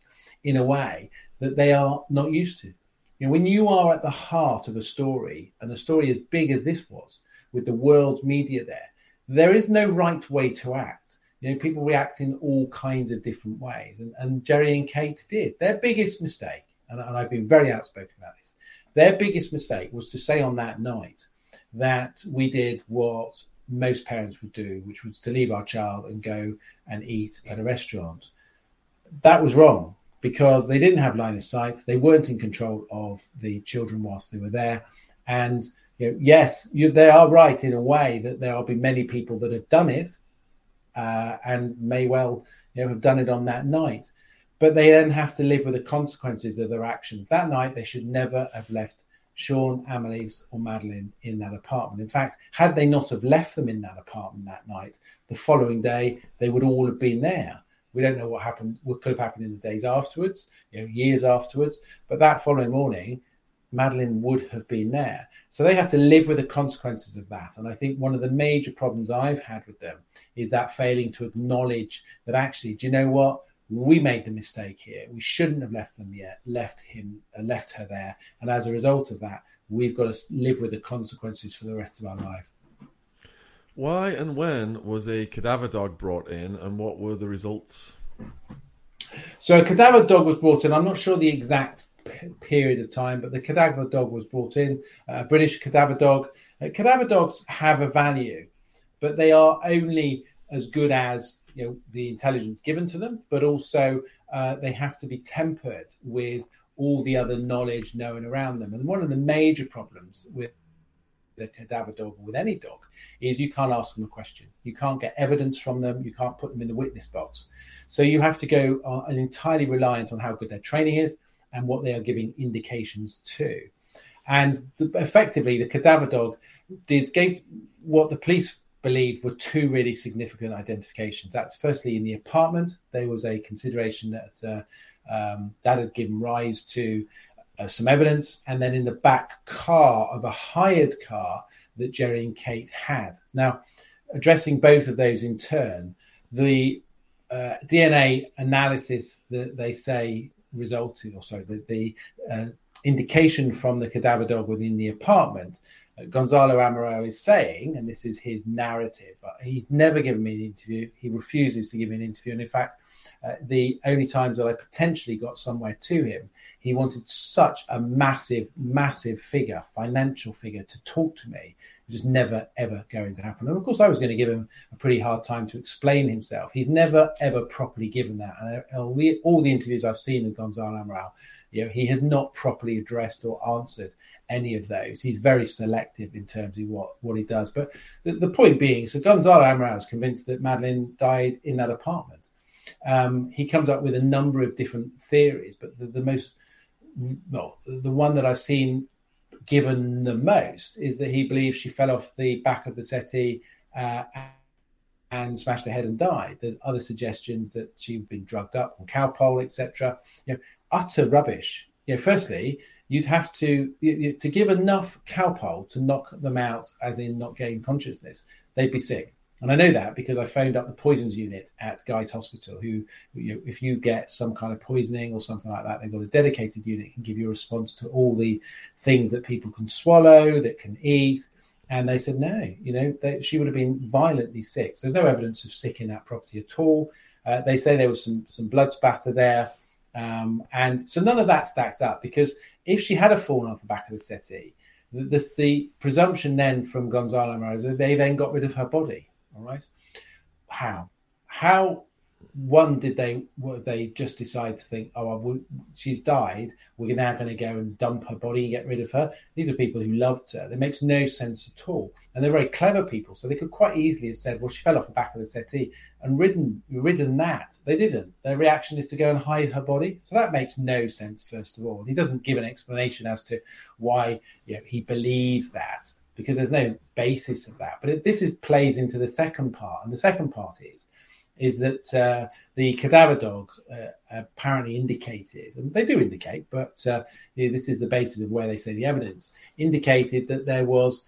in a way that they are not used to. You know, when you are at the heart of a story, and a story as big as this was, with the world's media there is no right way to act. You know, people react in all kinds of different ways. And Gerry and Kate did. Their biggest mistake, and I've been very outspoken about this, their biggest mistake was to say on that night that we did what most parents would do, which was to leave our child and go and eat at a restaurant. That was wrong because they didn't have line of sight. They weren't in control of the children whilst they were there. And you know, yes, they are right in a way that there will be many people that have done it and may well, you know, have done it on that night. But they then have to live with the consequences of their actions. That night, they should never have left Sean, Amelie's or Madeleine in that apartment. In fact, had they not have left them in that apartment that night, the following day, they would all have been there. We don't know what happened, what could have happened in the days afterwards, you know, years afterwards. But that following morning, Madeleine would have been there. So they have to live with the consequences of that. And I think one of the major problems I've had with them is that failing to acknowledge that actually, do you know what? We made the mistake here. We shouldn't have left her there. And as a result of that, we've got to live with the consequences for the rest of our life. Why and when was a cadaver dog brought in, and what were the results? So a cadaver dog was brought in. I'm not sure the exact period of time, but the cadaver dog was brought in, a British cadaver dog. Cadaver dogs have a value, but they are only as good as, you know, the intelligence given to them, but also they have to be tempered with all the other knowledge known around them. And one of the major problems with the cadaver dog, with any dog, is you can't ask them a question. You can't get evidence from them. You can't put them in the witness box. So you have to go and entirely reliant on how good their training is and what they are giving indications to. And effectively, the cadaver dog gave what the police believed were two really significant identifications. That's firstly in the apartment. There was a consideration that that had given rise to some evidence, and then in the back car of a hired car that Gerry and Kate had. Now, addressing both of those in turn, the DNA analysis that they say resulted, or sorry, the indication from the cadaver dog within the apartment, Gonzalo Amaral is saying, and this is his narrative, he's never given me an interview. He refuses to give me an interview. And in fact, the only times that I potentially got somewhere to him, he wanted such a massive, massive figure, financial figure, to talk to me. It was never, ever going to happen. And of course, I was going to give him a pretty hard time to explain himself. He's never, ever properly given that. And all the interviews I've seen of Gonzalo Amaral, you know, he has not properly addressed or answered any of those. He's very selective in terms of what he does. But the point being, so Gonzalo Amaral is convinced that Madeleine died in that apartment. He comes up with a number of different theories, but the one that I've seen given the most is that he believes she fell off the back of the settee and smashed her head and died. There's other suggestions that she'd been drugged up on cowpole, etc. You know, utter rubbish. You know, firstly, you'd have to give enough cowpole to knock them out, as in not gain consciousness. They'd be sick. And I know that because I phoned up the poisons unit at Guy's Hospital, who, you know, if you get some kind of poisoning or something like that, they've got a dedicated unit that can give you a response to all the things that people can swallow, that can eat. And they said, no, you know, she would have been violently sick. So there's no evidence of sick in that property at all. They say there was some blood spatter there. And so none of that stacks up, because if she had fallen off the back of the settee, the presumption then from Gonzalo Amaral is that they then got rid of her body. All right. How one did they just decide to think, oh, well, she's died, we're now going to go and dump her body and get rid of her? These are people who loved her. That makes no sense at all. And they're very clever people. So they could quite easily have said, well, she fell off the back of the settee and ridden that. They didn't. Their reaction is to go and hide her body. So that makes no sense, first of all. He doesn't give an explanation as to why, you know, he believes that, because there's no basis of that. But plays into the second part. And the second part is that the cadaver dogs apparently indicated, and they do indicate, but this is the basis of where they say the evidence, indicated that there was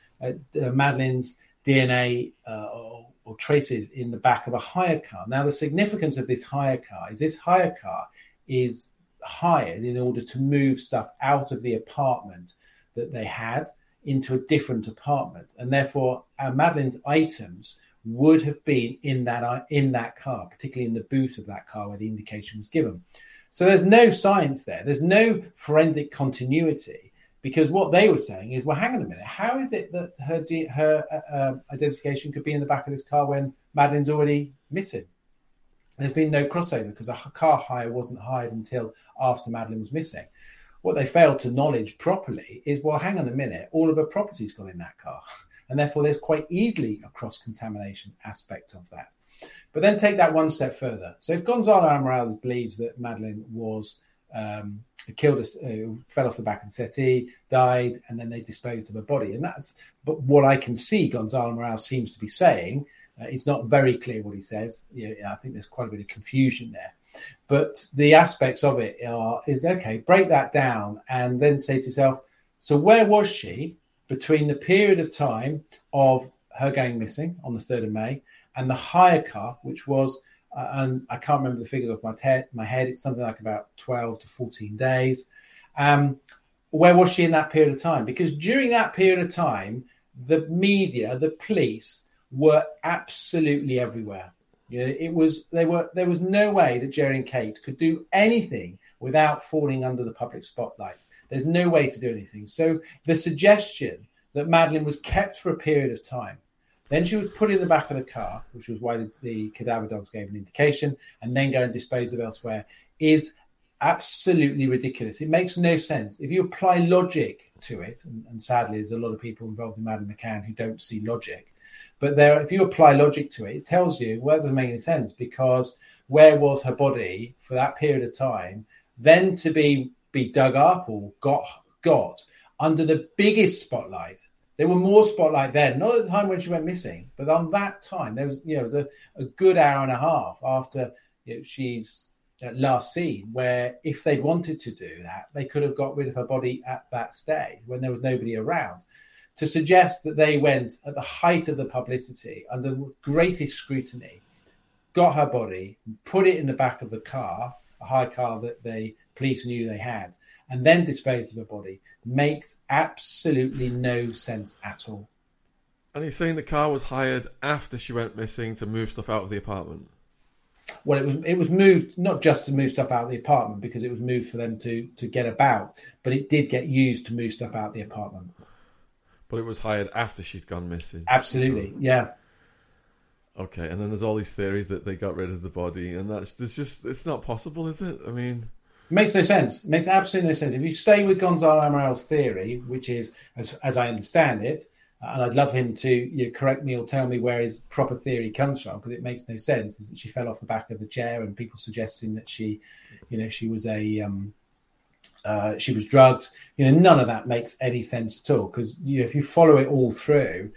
Madeleine's DNA or traces in the back of a hire car. Now, the significance of this hire car is this hire car is hired in order to move stuff out of the apartment that they had into a different apartment, and therefore Madeleine's items would have been in that car, particularly in the boot of that car where the indication was given. So there's no science there. There's no forensic continuity, because what they were saying is, well, hang on a minute. How is it that her identification could be in the back of this car when Madeleine's already missing? There's been no crossover because a car hire wasn't hired until after Madeleine was missing. What they failed to acknowledge properly is, well, hang on a minute, all of her property's gone in that car. And therefore, there's quite easily a cross-contamination aspect of that. But then take that one step further. So if Gonzalo Amaral believes that Madeleine was killed, fell off the back of the settee, died, and then they disposed of her body. And that's but what I can see Gonzalo Amaral seems to be saying. It's not very clear what he says. I think there's quite a bit of confusion there. But the aspects of it is, OK, break that down and then say to yourself, So where was she between the period of time of her going missing on the 3rd of May and the hire car, which was, and I can't remember the figures off my head, it's something like about 12 to 14 days. Where was she in that period of time? Because during that period of time, the media, the police were absolutely everywhere. You know, there was no way that Gerry and Kate could do anything without falling under the public spotlight. There's no way to do anything. So the suggestion that Madeleine was kept for a period of time, then she was put in the back of the car, which was why the cadaver dogs gave an indication, and then go and dispose of elsewhere, is absolutely ridiculous. It makes no sense. If you apply logic to it, and sadly there's a lot of people involved in Madeleine McCann who don't see logic, but if you apply logic to it, it tells you, well, that doesn't make any sense, because where was her body for that period of time, then to be dug up or got under the biggest spotlight. There were more spotlight then, not at the time when she went missing, but on that time, there was, it was a good hour and a half after she's last seen, where if they'd wanted to do that, they could have got rid of her body at that stage when there was nobody around. To suggest that they went at the height of the publicity, under greatest scrutiny, got her body, put it in the back of the car, a hire car that the police knew they had, and then disposed of her body, makes absolutely no sense at all. And he's saying the car was hired after she went missing to move stuff out of the apartment. Well, it was moved, not just to move stuff out of the apartment, because it was moved for them to get about, but it did get used to move stuff out of the apartment. But it was hired after she'd gone missing. Absolutely, yeah. Okay, and then there's all these theories that they got rid of the body, and it's not possible, is it? I mean... It makes no sense. It makes absolutely no sense. If you stay with Gonzalo Amaral's theory, which is, as I understand it, and I'd love him to correct me or tell me where his proper theory comes from, because it makes no sense, is that she fell off the back of the chair and people suggesting that she, she was she was drugged. None of that makes any sense at all, because if you follow it all through,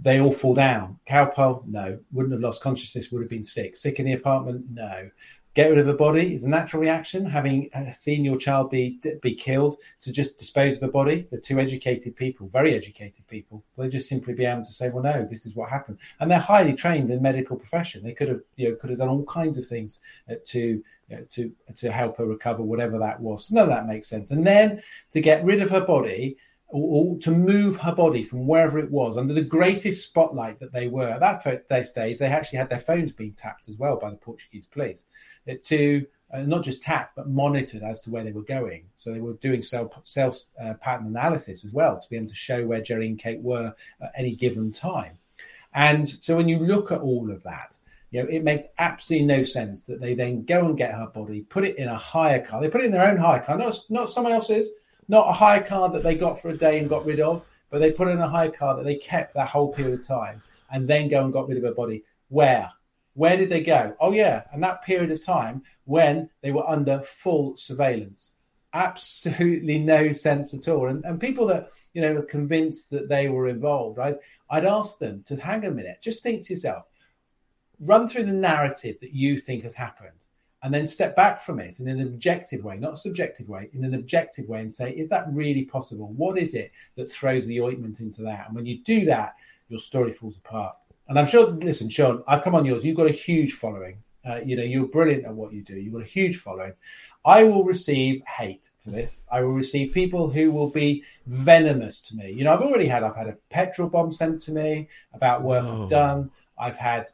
they all fall down. Cowpole, no. Wouldn't have lost consciousness, would have been sick. Sick in the apartment, no. Get rid of the body is a natural reaction, having seen your child be killed, to just dispose of the body. The two educated people, very educated people, will just simply be able to say, well, no, this is what happened. And they're highly trained in the medical profession. They could have done all kinds of things to help her recover, whatever that was. None of that makes sense. And then to get rid of her body, or to move her body from wherever it was under the greatest spotlight that they were. At that stage, they actually had their phones being tapped as well by the Portuguese police, to not just tapped, but monitored as to where they were going. So they were doing self pattern analysis as well, to be able to show where Gerry and Kate were at any given time. And so when you look at all of that, it makes absolutely no sense that they then go and get her body, put it in a hire car. They put it in their own hire car, not someone else's. Not a hire car that they got for a day and got rid of, but they put in a hire car that they kept that whole period of time, and then go and got rid of her body. Where did they go? Oh, yeah. And that period of time when they were under full surveillance. Absolutely no sense at all. And people that, are convinced that they were involved, I'd ask them to hang a minute. Just think to yourself, run through the narrative that you think has happened, and then step back from it in an objective way, not subjective way, in an objective way, and say, is that really possible? What is it that throws the ointment into that? And when you do that, your story falls apart. And I'm sure, listen, Sean, I've come on yours. You've got a huge following. You're brilliant at what you do. You've got a huge following. I will receive hate for this. I will receive people who will be venomous to me. I've had a petrol bomb sent to me about work I've done. I've had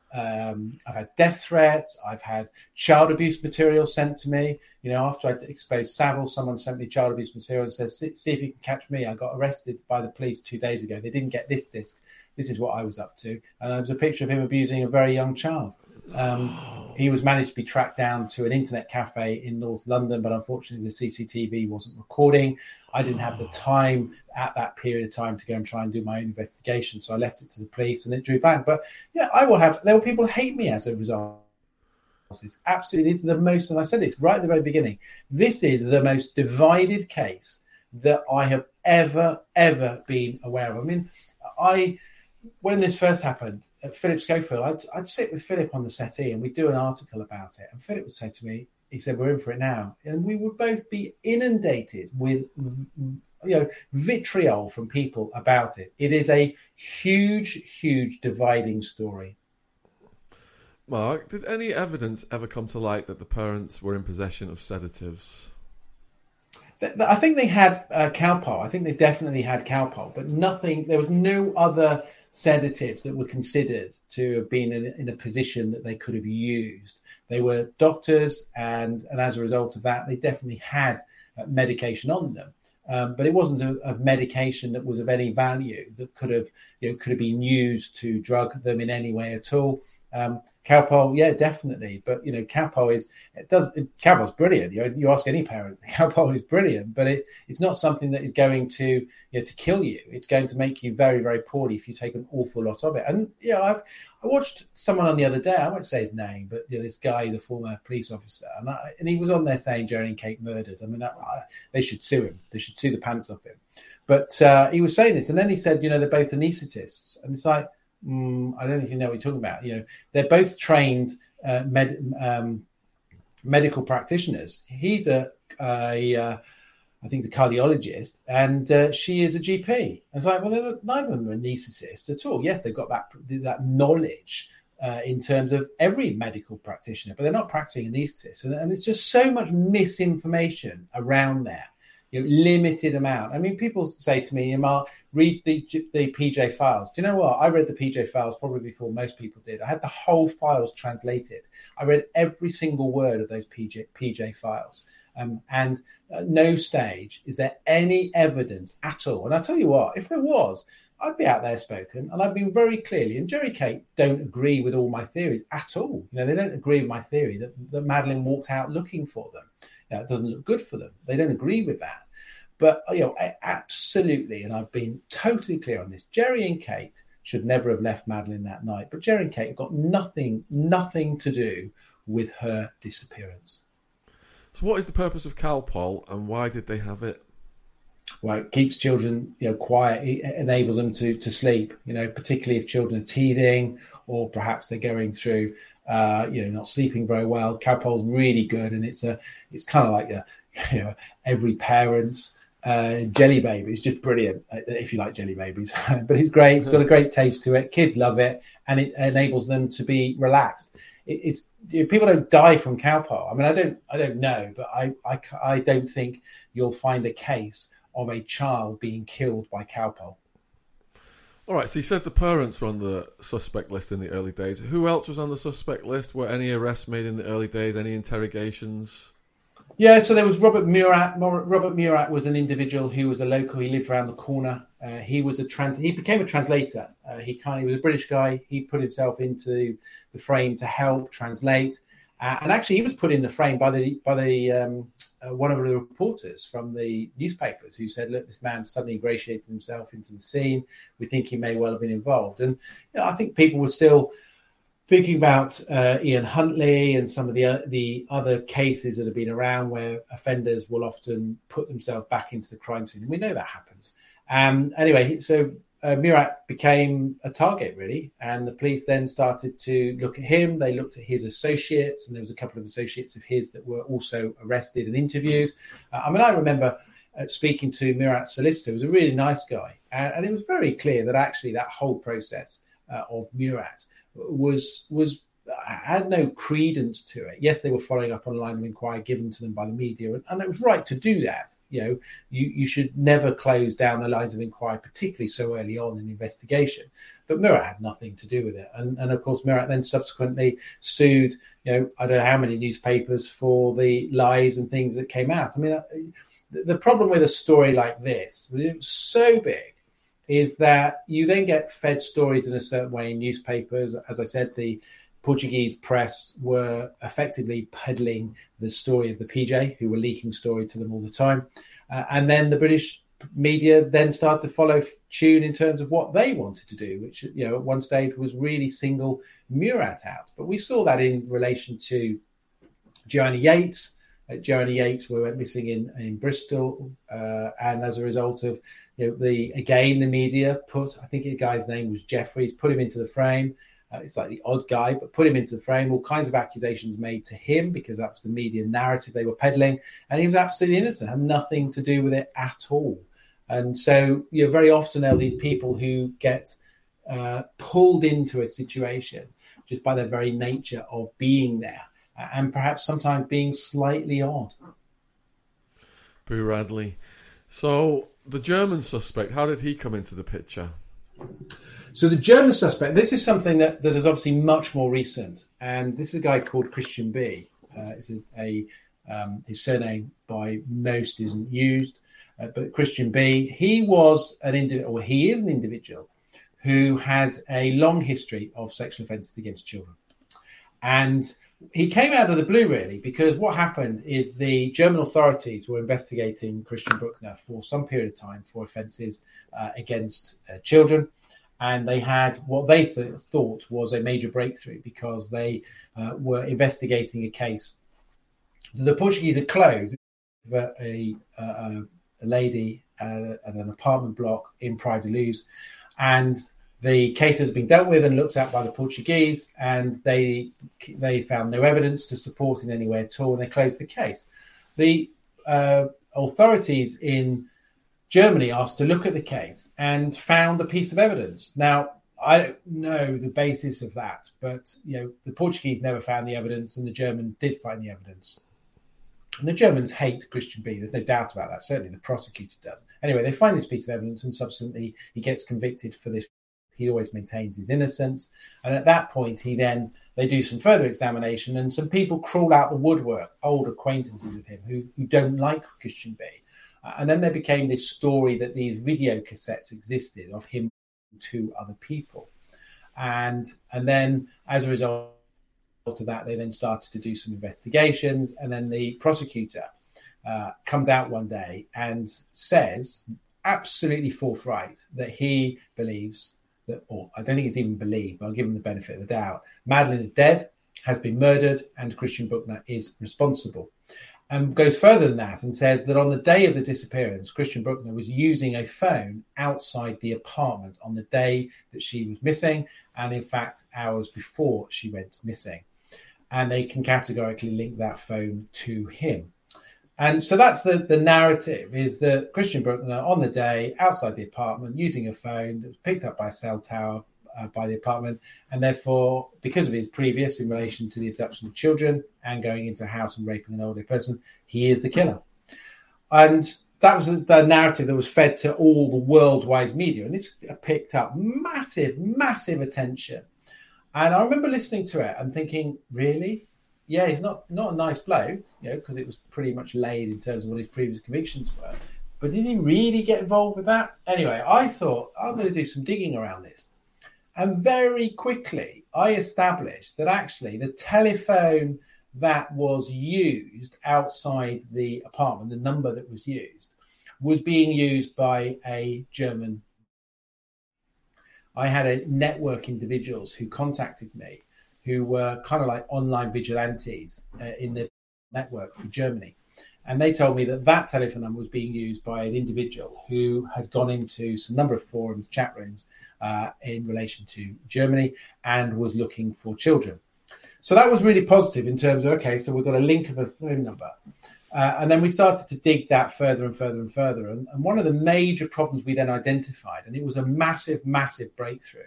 death threats. I've had child abuse material sent to me. After I exposed Savile, someone sent me child abuse material and says, see if you can catch me. I got arrested by the police 2 days ago. They didn't get this disc. This is what I was up to. And there was a picture of him abusing a very young child. He was managed to be tracked down to an internet cafe in North London, but unfortunately the CCTV wasn't recording. I didn't have the time at that period of time to go and try and do my own investigation, so I left it to the police and it drew back. But yeah, there were people who hate me as a result. It's absolutely, it's the most, and I said this right at the very beginning, this is the most divided case that I have ever been aware of. I mean, I when this first happened at Philip Schofield, I'd sit with Philip on the settee and we'd do an article about it. And Philip would say to me, he said, we're in for it now. And we would both be inundated with, vitriol from people about it. It is a huge, huge dividing story. Mark, did any evidence ever come to light that the parents were in possession of sedatives? I think they had Calpol. I think they definitely had Calpol, but nothing. There was no other sedatives that were considered to have been in a position that they could have used. They were doctors, and as a result of that, they definitely had medication on them. But it wasn't a medication that was of any value that could have been used to drug them in any way at all. Calpol, yeah, definitely. But Calpol's brilliant. You ask any parent, Calpol is brilliant, but it's not something that is going to kill you. It's going to make you very, very poorly if you take an awful lot of it. And I watched someone on the other day. I won't say his name, but this guy is a former police officer, and he was on there saying Gerry and Kate murdered. I mean, they should sue him. They should sue the pants off him. But he was saying this, and then he said, they're both anaesthetists, and it's like, I don't think you know what you're talking about. They're both trained medical practitioners. He's I think he's a cardiologist, and she is a GP. It's like, well, neither of them are anaesthetists at all. Yes, they've got that knowledge in terms of every medical practitioner, but they're not practicing anaesthetists. And there's just so much misinformation around there. Limited amount. I mean, people say to me, Mark, read the PJ files. Do you know what? I read the PJ files probably before most people did. I had the whole files translated. I read every single word of those PJ files. And at no stage is there any evidence at all. And I tell you what, if there was, I'd be out there spoken, and I've been very clearly, and Gerry Kate don't agree with all my theories at all. They don't agree with my theory that Madeleine walked out looking for them. It doesn't look good for them. They don't agree with that. But, absolutely, and I've been totally clear on this, Gerry and Kate should never have left Madeleine that night. But Gerry and Kate have got nothing to do with her disappearance. So what is the purpose of Calpol, and why did they have it? Well, it keeps children, quiet. It enables them to sleep, particularly if children are teething or perhaps they're going through, not sleeping very well. Calpol's really good, and it's kind of like every parent's jelly baby. It's just brilliant if you like jelly babies, but it's great. It's got a great taste to it. Kids love it, and it enables them to be relaxed. People don't die from Calpol. I mean, I don't know, but I don't think you'll find a case of a child being killed by Calpol. All right, so you said the parents were on the suspect list in the early days. Who else was on the suspect list? Were any arrests made in the early days? Any interrogations? Yeah, so there was Robert Murat. Robert Murat was an individual who was a local. He lived around the corner. He became a translator. He was a British guy. He put himself into the frame to help translate. And actually, he was put in the frame by one of the reporters from the newspapers who said, look, this man suddenly ingratiated himself into the scene. We think he may well have been involved. And I think people were still thinking about Ian Huntley and some of the other cases that have been around where offenders will often put themselves back into the crime scene. And we know that happens. Murat became a target, really, and the police then started to look at him. They looked at his associates, and there was a couple of associates of his that were also arrested and interviewed. I remember speaking to Murat's solicitor, who was a really nice guy, and it was very clear that actually that whole process of Murat was had no credence to it. Yes, they were following up on a line of inquiry given to them by the media, and it was right to do that. You should never close down the lines of inquiry, particularly so early on in the investigation. But Murat had nothing to do with it, and of course Murat then subsequently sued, I don't know how many newspapers for the lies and things that came out. I mean, the problem with a story like this, it was so big, is that you then get fed stories in a certain way in newspapers. As I said, the Portuguese press were effectively peddling the story of the PJ, who were leaking story to them all the time. And then the British media then started to follow tune in terms of what they wanted to do, which, at one stage was really single Murat out. But we saw that in relation to Joanne Yates, Joanne Yates went missing in Bristol, and as a result of the media put, I think the guy's name was Jeffries, put him into the frame. It's like the odd guy, but put him into the frame. All kinds of accusations made to him because that was the media narrative they were peddling, and he was absolutely innocent, had nothing to do with it at all. And so, very often there are these people who get pulled into a situation just by their very nature of being there, and perhaps sometimes being slightly odd. Boo Radley. So the German suspect, how did he come into the picture? So the German suspect, this is something that is obviously much more recent. And this is a guy called Christian B. It's his surname by most isn't used. But Christian B, he is an individual who has a long history of sexual offences against children. And he came out of the blue, really, because what happened is the German authorities were investigating Christian Brückner for some period of time for offences against children. And they had what they thought was a major breakthrough because they were investigating a case. The Portuguese had closed a lady at an apartment block in Praia da Luz, and the case has been dealt with and looked at by the Portuguese, and they found no evidence to support in any way at all, and they closed the case. The authorities in Germany asked to look at the case and found a piece of evidence. Now, I don't know the basis of that, but the Portuguese never found the evidence, and the Germans did find the evidence. And the Germans hate Christian B. There's no doubt about that. Certainly the prosecutor does. Anyway, they find this piece of evidence, and subsequently he gets convicted for this. He always maintains his innocence. And at that point, they do some further examination, and some people crawl out the woodwork, old acquaintances of him who don't like Christian B. And then there became this story that these video cassettes existed of him to other people. And then as a result of that, they then started to do some investigations, and then the prosecutor comes out one day and says, absolutely forthright, that he believes that, or I don't think it's even believed, but I'll give him the benefit of the doubt, Madeleine is dead, has been murdered, and Christian Brückner is responsible. And goes further than that and says that on the day of the disappearance, Christian Brückner was using a phone outside the apartment on the day that she was missing, and in fact, hours before she went missing. And they can categorically link that phone to him. And so that's the narrative, is that Christian Brückner, on the day, outside the apartment, using a phone that was picked up by a cell tower by the apartment, and therefore, because of his previous in relation to the abduction of children and going into a house and raping an older person, he is the killer. And that was the narrative that was fed to all the worldwide media, and this picked up massive, massive attention. And I remember listening to it and thinking, really? Yeah, he's not a nice bloke, because it was pretty much laid in terms of what his previous convictions were. But did he really get involved with that? Anyway, I thought, I'm going to do some digging around this. And very quickly, I established that actually the telephone that was used outside the apartment, the number that was used, was being used by a German. I had a network individuals who contacted me, who were kind of like online vigilantes in the network for Germany. And they told me that telephone number was being used by an individual who had gone into some number of forums, chat rooms, in relation to Germany, and was looking for children. So that was really positive in terms of, okay, so we've got a link of a phone number. And then we started to dig that further and further and further. And one of the major problems we then identified, and it was a massive, massive breakthrough.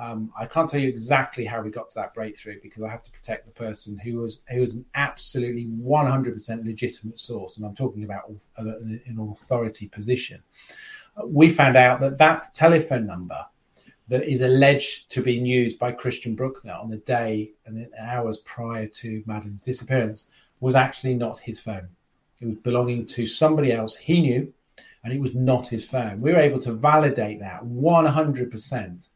I can't tell you exactly how we got to that breakthrough because I have to protect the person who was an absolutely 100% legitimate source. And I'm talking about an authority position. We found out that telephone number that is alleged to be used by Christian Brückner on the day and the hours prior to Madeleine's disappearance was actually not his phone. It was belonging to somebody else he knew, and it was not his phone. We were able to validate that 100%,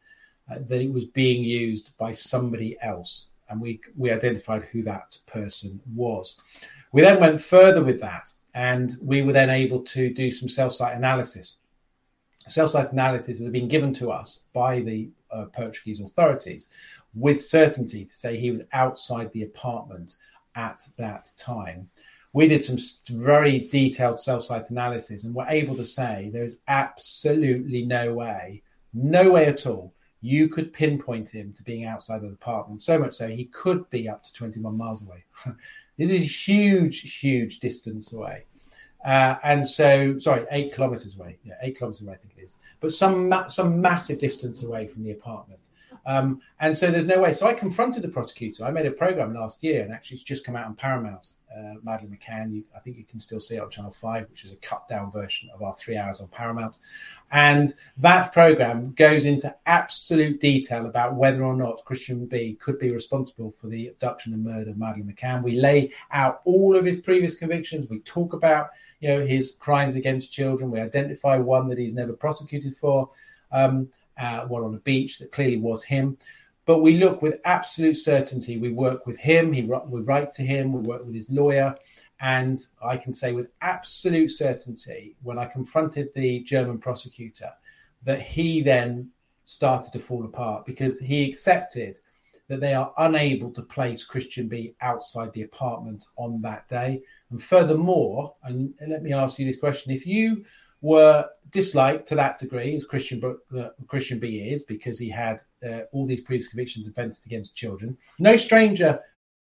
that it was being used by somebody else, and we identified who that person was. We then went further with that, and we were then able to do some cell site analysis. Cell site analysis has been given to us by the Portuguese authorities with certainty to say he was outside the apartment at that time. we did some very detailed cell site analysis and were able to say there is absolutely no way at all, you could pinpoint him to being outside of the park. And so much so, he could be up to 21 miles away. This is a huge, huge distance away. And so, sorry, 8 kilometres away. Yeah, 8 kilometres away, I think it is. But some massive distance away from the apartment. And so there's no way. So I confronted the prosecutor. I made a programme last year, and actually it's just come out on Paramount, Madeleine McCann. I think you can still see it on Channel 5, which is a cut-down version of our 3 hours on Paramount. And that programme goes into absolute detail about whether or not Christian B could be responsible for the abduction and murder of Madeleine McCann. We lay out all of his previous convictions. We talk about, you know, his crimes against children. We identify one that he's never prosecuted for, one on the beach that clearly was him. But we look with absolute certainty. We work with him. We write to him. We work with his lawyer. And I can say with absolute certainty, when I confronted the German prosecutor, that he then started to fall apart because he accepted that they are unable to place Christian B outside the apartment on that day. And furthermore, and let me ask you this question, if you were disliked to that degree, as Christian B is, because he had all these previous convictions of offences against children, no stranger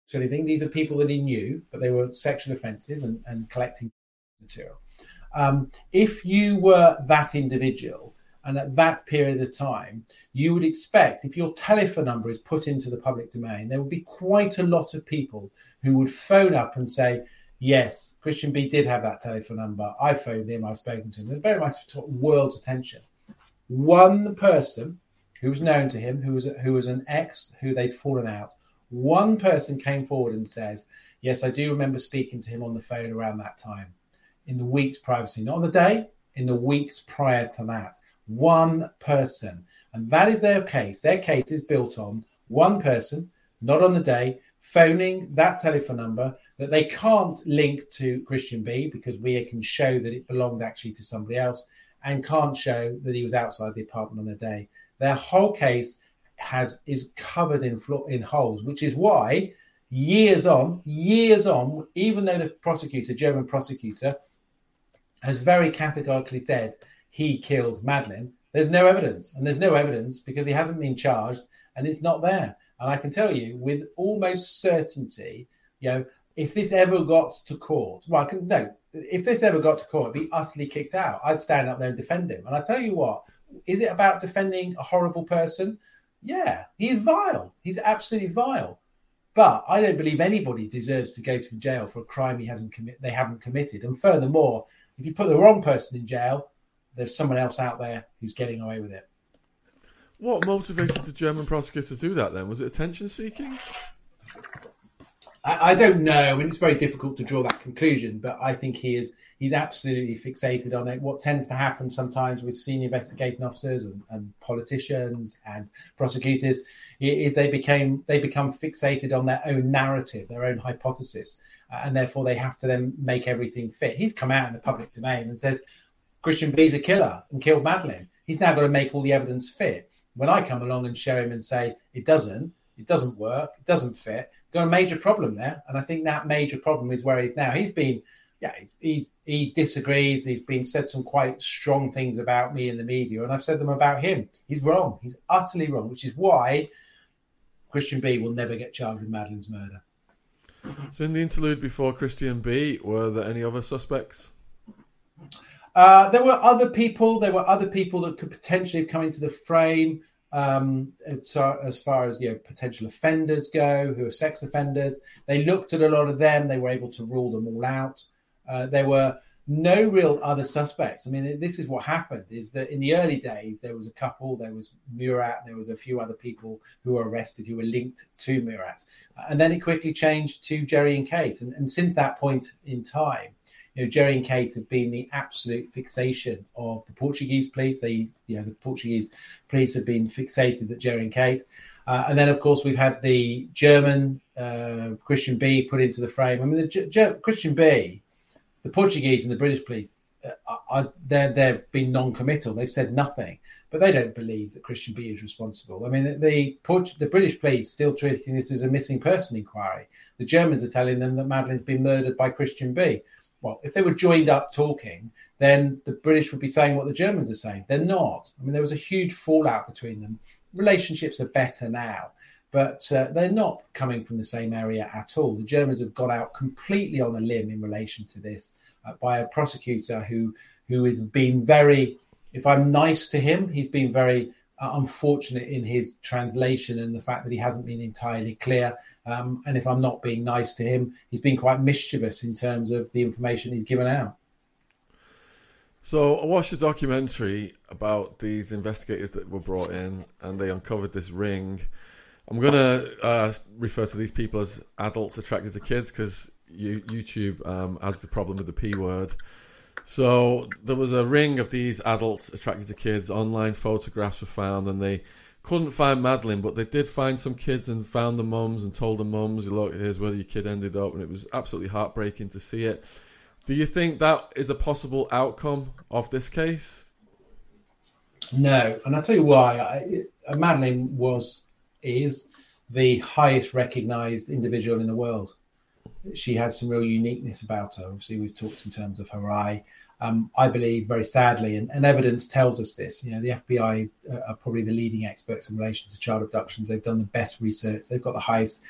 to anything. These are people that he knew, but they were sexual offences and collecting material. If you were that individual, and at that period of time, you would expect, if your telephone number is put into the public domain, there would be quite a lot of people who would phone up and say, yes, Christian B did have that telephone number. I phoned him. I've spoken to him. There's very much world's attention. One person who was known to him, who was an ex, who they'd fallen out, one person came forward and says, yes, I do remember speaking to him on the phone around that time, in the weeks privacy, not on the day, in the weeks prior to that. One person. And that is their case. Their case is built on one person, not on the day, phoning that telephone number that they can't link to Christian B because we can show that it belonged actually to somebody else and can't show that he was outside the apartment on the day. Their whole case is covered in holes, which is why years on, even though the prosecutor, German prosecutor, has very categorically said he killed Madeleine, there's no evidence. And there's no evidence because he hasn't been charged and it's not there. And I can tell you with almost certainty, you know, if this ever got to court, if this ever got to court, it'd be utterly kicked out. I'd stand up there and defend him. And I tell you what, is it about defending a horrible person? Yeah, he's vile. He's absolutely vile. But I don't believe anybody deserves to go to jail for a crime they haven't committed. And furthermore, if you put the wrong person in jail, there's someone else out there who's getting away with it. What motivated the German prosecutor to do that then? Was it attention seeking? I don't know. I mean, it's very difficult to draw that conclusion, but I think he's absolutely fixated on it. What tends to happen sometimes with senior investigating officers and politicians and prosecutors is they become fixated on their own narrative, their own hypothesis, and therefore they have to then make everything fit. He's come out in the public domain and says, Christian B's a killer and killed Madeleine. He's now got to make all the evidence fit. When I come along and show him and say, it doesn't work, it doesn't fit, got a major problem there. And I think that major problem is where he's now. He's been, he disagrees. He's been said some quite strong things about me in the media, and I've said them about him. He's wrong. He's utterly wrong, which is why Christian B will never get charged with Madeleine's murder. So in the interlude before Christian B, were there any other suspects? There were other people that could potentially have come into the frame as far as, you know, potential offenders go, who are sex offenders. They looked at a lot of them. They were able to rule them all out. There were no real other suspects. I mean, this is what happened, is that in the early days, there was a couple. There was Murat. There was a few other people who were arrested who were linked to Murat. And then it quickly changed to Gerry and Kate. And since that point in time, you know, Gerry and Kate have been the absolute fixation of the Portuguese police. The Portuguese police have been fixated at Gerry and Kate. And then, of course, we've had the German Christian B put into the frame. I mean, the Christian B, the Portuguese and the British police, they've been non-committal. They've said nothing. but they don't believe that Christian B is responsible. I mean, the British police still treating this as a missing person inquiry. The Germans are telling them that Madeleine's been murdered by Christian B. Well, if they were joined up talking, then the British would be saying what the Germans are saying. They're not. I mean, there was a huge fallout between them. Relationships are better now, but they're not coming from the same area at all. The Germans have gone out completely on a limb in relation to this by a prosecutor who has been very, if I'm nice to him, he's been very unfortunate in his translation and the fact that he hasn't been entirely clear. And if I'm not being nice to him, he's been quite mischievous in terms of the information he's given out. So I watched a documentary about these investigators that were brought in and they uncovered this ring. I'm going to refer to these people as adults attracted to kids because YouTube has the problem with the P word. So there was a ring of these adults attracted to kids. Online photographs were found and they couldn't find Madeleine, but they did find some kids and found the mums and told the mums, look, here's where your kid ended up. And it was absolutely heartbreaking to see it. Do you think that is a possible outcome of this case? No, and I'll tell you why. Madeleine is the highest recognised individual in the world. She has some real uniqueness about her. Obviously, we've talked in terms of her eye. I believe, very sadly, and evidence tells us this, you know, the FBI are probably the leading experts in relation to child abductions. They've done the best research. They've got the highest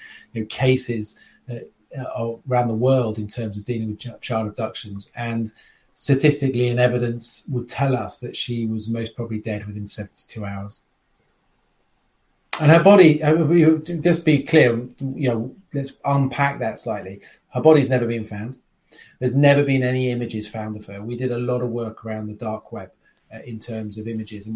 cases around the world in terms of dealing with child abductions, and statistically and evidence would tell us that she was most probably dead within 72 hours. And her body, just be clear, you know, let's unpack that slightly. Her body's never been found. There's never been any images found of her. We did a lot of work around the dark web in terms of images, and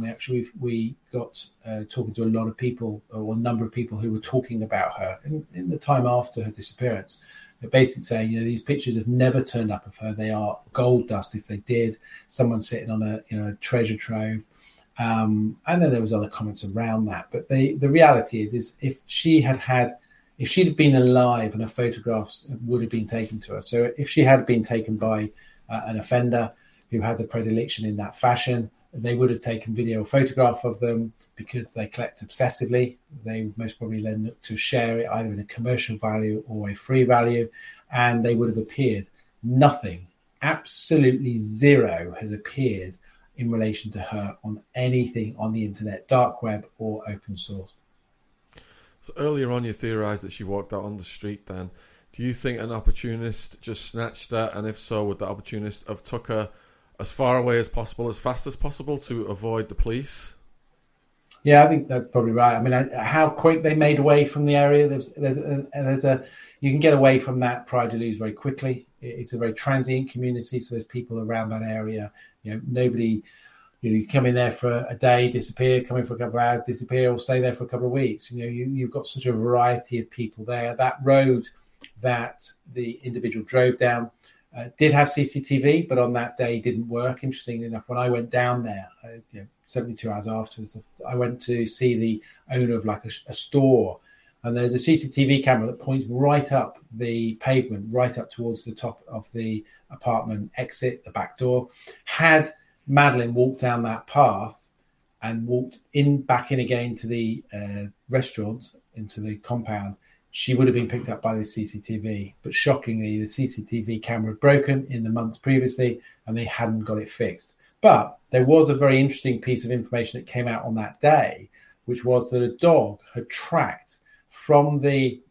we got talking to a lot of people, or a number of people who were talking about her in the time after her disappearance. They're basically saying, you know, these pictures have never turned up of her. They are gold dust if they did. Someone sitting on a treasure trove. And then there was other comments around that. But the reality is if she'd have been alive and her photographs would have been taken to her. So if she had been taken by an offender who has a predilection in that fashion, they would have taken video or photograph of them because they collect obsessively. They would most probably then look to share it either in a commercial value or a free value, and they would have appeared. Nothing, absolutely zero, has appeared in relation to her on anything on the internet, dark web or open source. So earlier on, you theorised that she walked out on the street then. Do you think an opportunist just snatched her? And if so, would the opportunist have took her as far away as possible, as fast as possible to avoid the police? Yeah, I think that's probably right. I mean, how quick they made away from the area. You can get away from that Praia da Luz very quickly. It's a very transient community, so there's people around that area. You know, nobody... You come in there for a day, disappear, come in for a couple of hours, disappear, or stay there for a couple of weeks. You know, you've got such a variety of people there. That road that the individual drove down did have CCTV, but on that day didn't work. Interestingly enough, when I went down there, 72 hours afterwards, I went to see the owner of like a store, and there's a CCTV camera that points right up the pavement, right up towards the top of the apartment exit, the back door. Had Madeleine walked down that path and walked back in again to the restaurant, into the compound, she would have been picked up by the CCTV. But shockingly, the CCTV camera had broken in the months previously and they hadn't got it fixed. But there was a very interesting piece of information that came out on that day, which was that a dog had tracked from the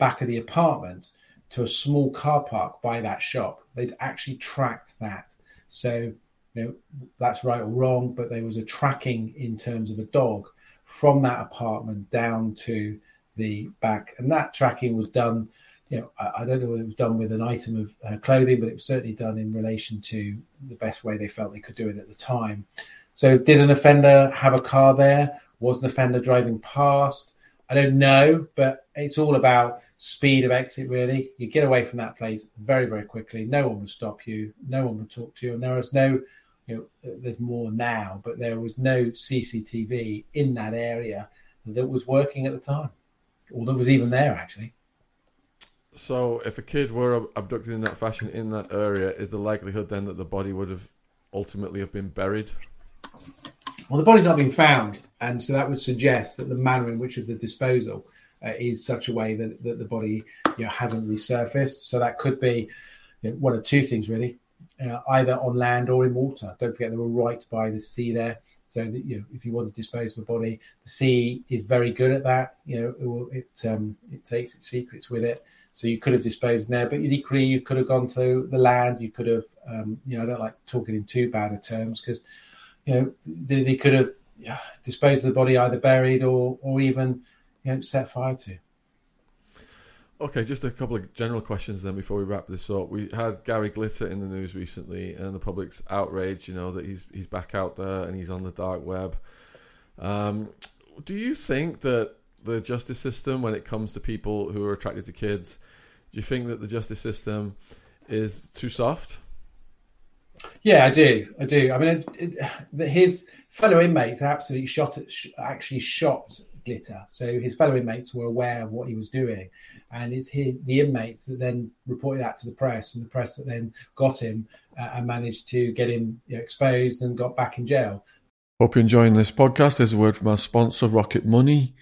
back of the apartment to a small car park by that shop. They'd actually tracked that. So... you know, that's right or wrong, but there was a tracking in terms of a dog from that apartment down to the back, and that tracking was done. You know, I don't know whether it was done with an item of clothing, but it was certainly done in relation to the best way they felt they could do it at the time. So, did an offender have a car there? Was an offender driving past? I don't know, but it's all about speed of exit, really. You get away from that place very, very quickly. No one would stop you. No one would talk to you, and there was no. You know, there's more now, but there was no CCTV in that area that was working at the time, or that was even there, actually. So if a kid were abducted in that fashion in that area, is the likelihood then that the body would have ultimately been buried? Well, the body's not been found, and so that would suggest that the manner in which of the disposal is such a way that the body, hasn't resurfaced. So that could be one of two things, really, either on land or in water. Don't forget they were right by the sea there. So that, if you want to dispose of a body, the sea is very good at that. It takes its secrets with it. So you could have disposed there, but equally you could have gone to the land. You could have, I don't like talking in too bad of terms because, they could have disposed of the body either buried or even set fire to. Okay, just a couple of general questions then before we wrap this up. We had Gary Glitter in the news recently, and the public's outraged, that he's back out there and he's on the dark web. Do you think that the justice system, when it comes to people who are attracted to kids, do you think that the justice system is too soft? Yeah, I do. I mean, his fellow inmates absolutely shot Glitter. So his fellow inmates were aware of what he was doing. And it's the inmates that then reported that to the press, and the press that then got him and managed to get him exposed and got back in jail. Hope you're enjoying this podcast. There's a word from our sponsor, Rocket Money.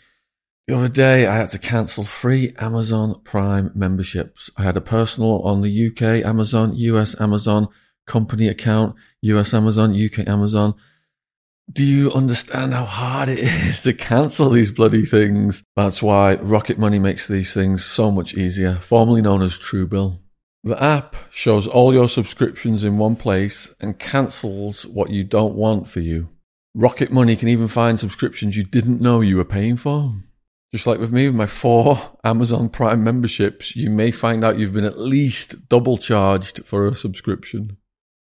The other day, I had to cancel 3 Amazon Prime memberships. I had a personal on the UK Amazon, US Amazon, company account, US Amazon, UK Amazon. Do you understand how hard it is to cancel these bloody things? That's why Rocket Money makes these things so much easier, formerly known as Truebill. The app shows all your subscriptions in one place and cancels what you don't want for you. Rocket Money can even find subscriptions you didn't know you were paying for. Just like with me, with my 4 Amazon Prime memberships, you may find out you've been at least double charged for a subscription.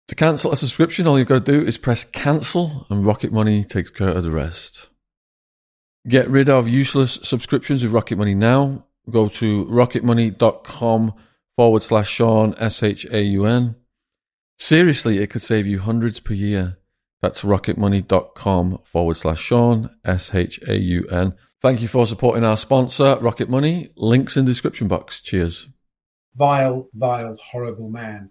To cancel a subscription, all you've got to do is press cancel, and Rocket Money takes care of the rest. Get rid of useless subscriptions with Rocket Money now. Go to rocketmoney.com/Sean, S-H-A-U-N. Seriously, it could save you hundreds per year. That's rocketmoney.com/Sean, S-H-A-U-N. Thank you for supporting our sponsor, Rocket Money. Links in description box. Cheers. Vile, vile, horrible man.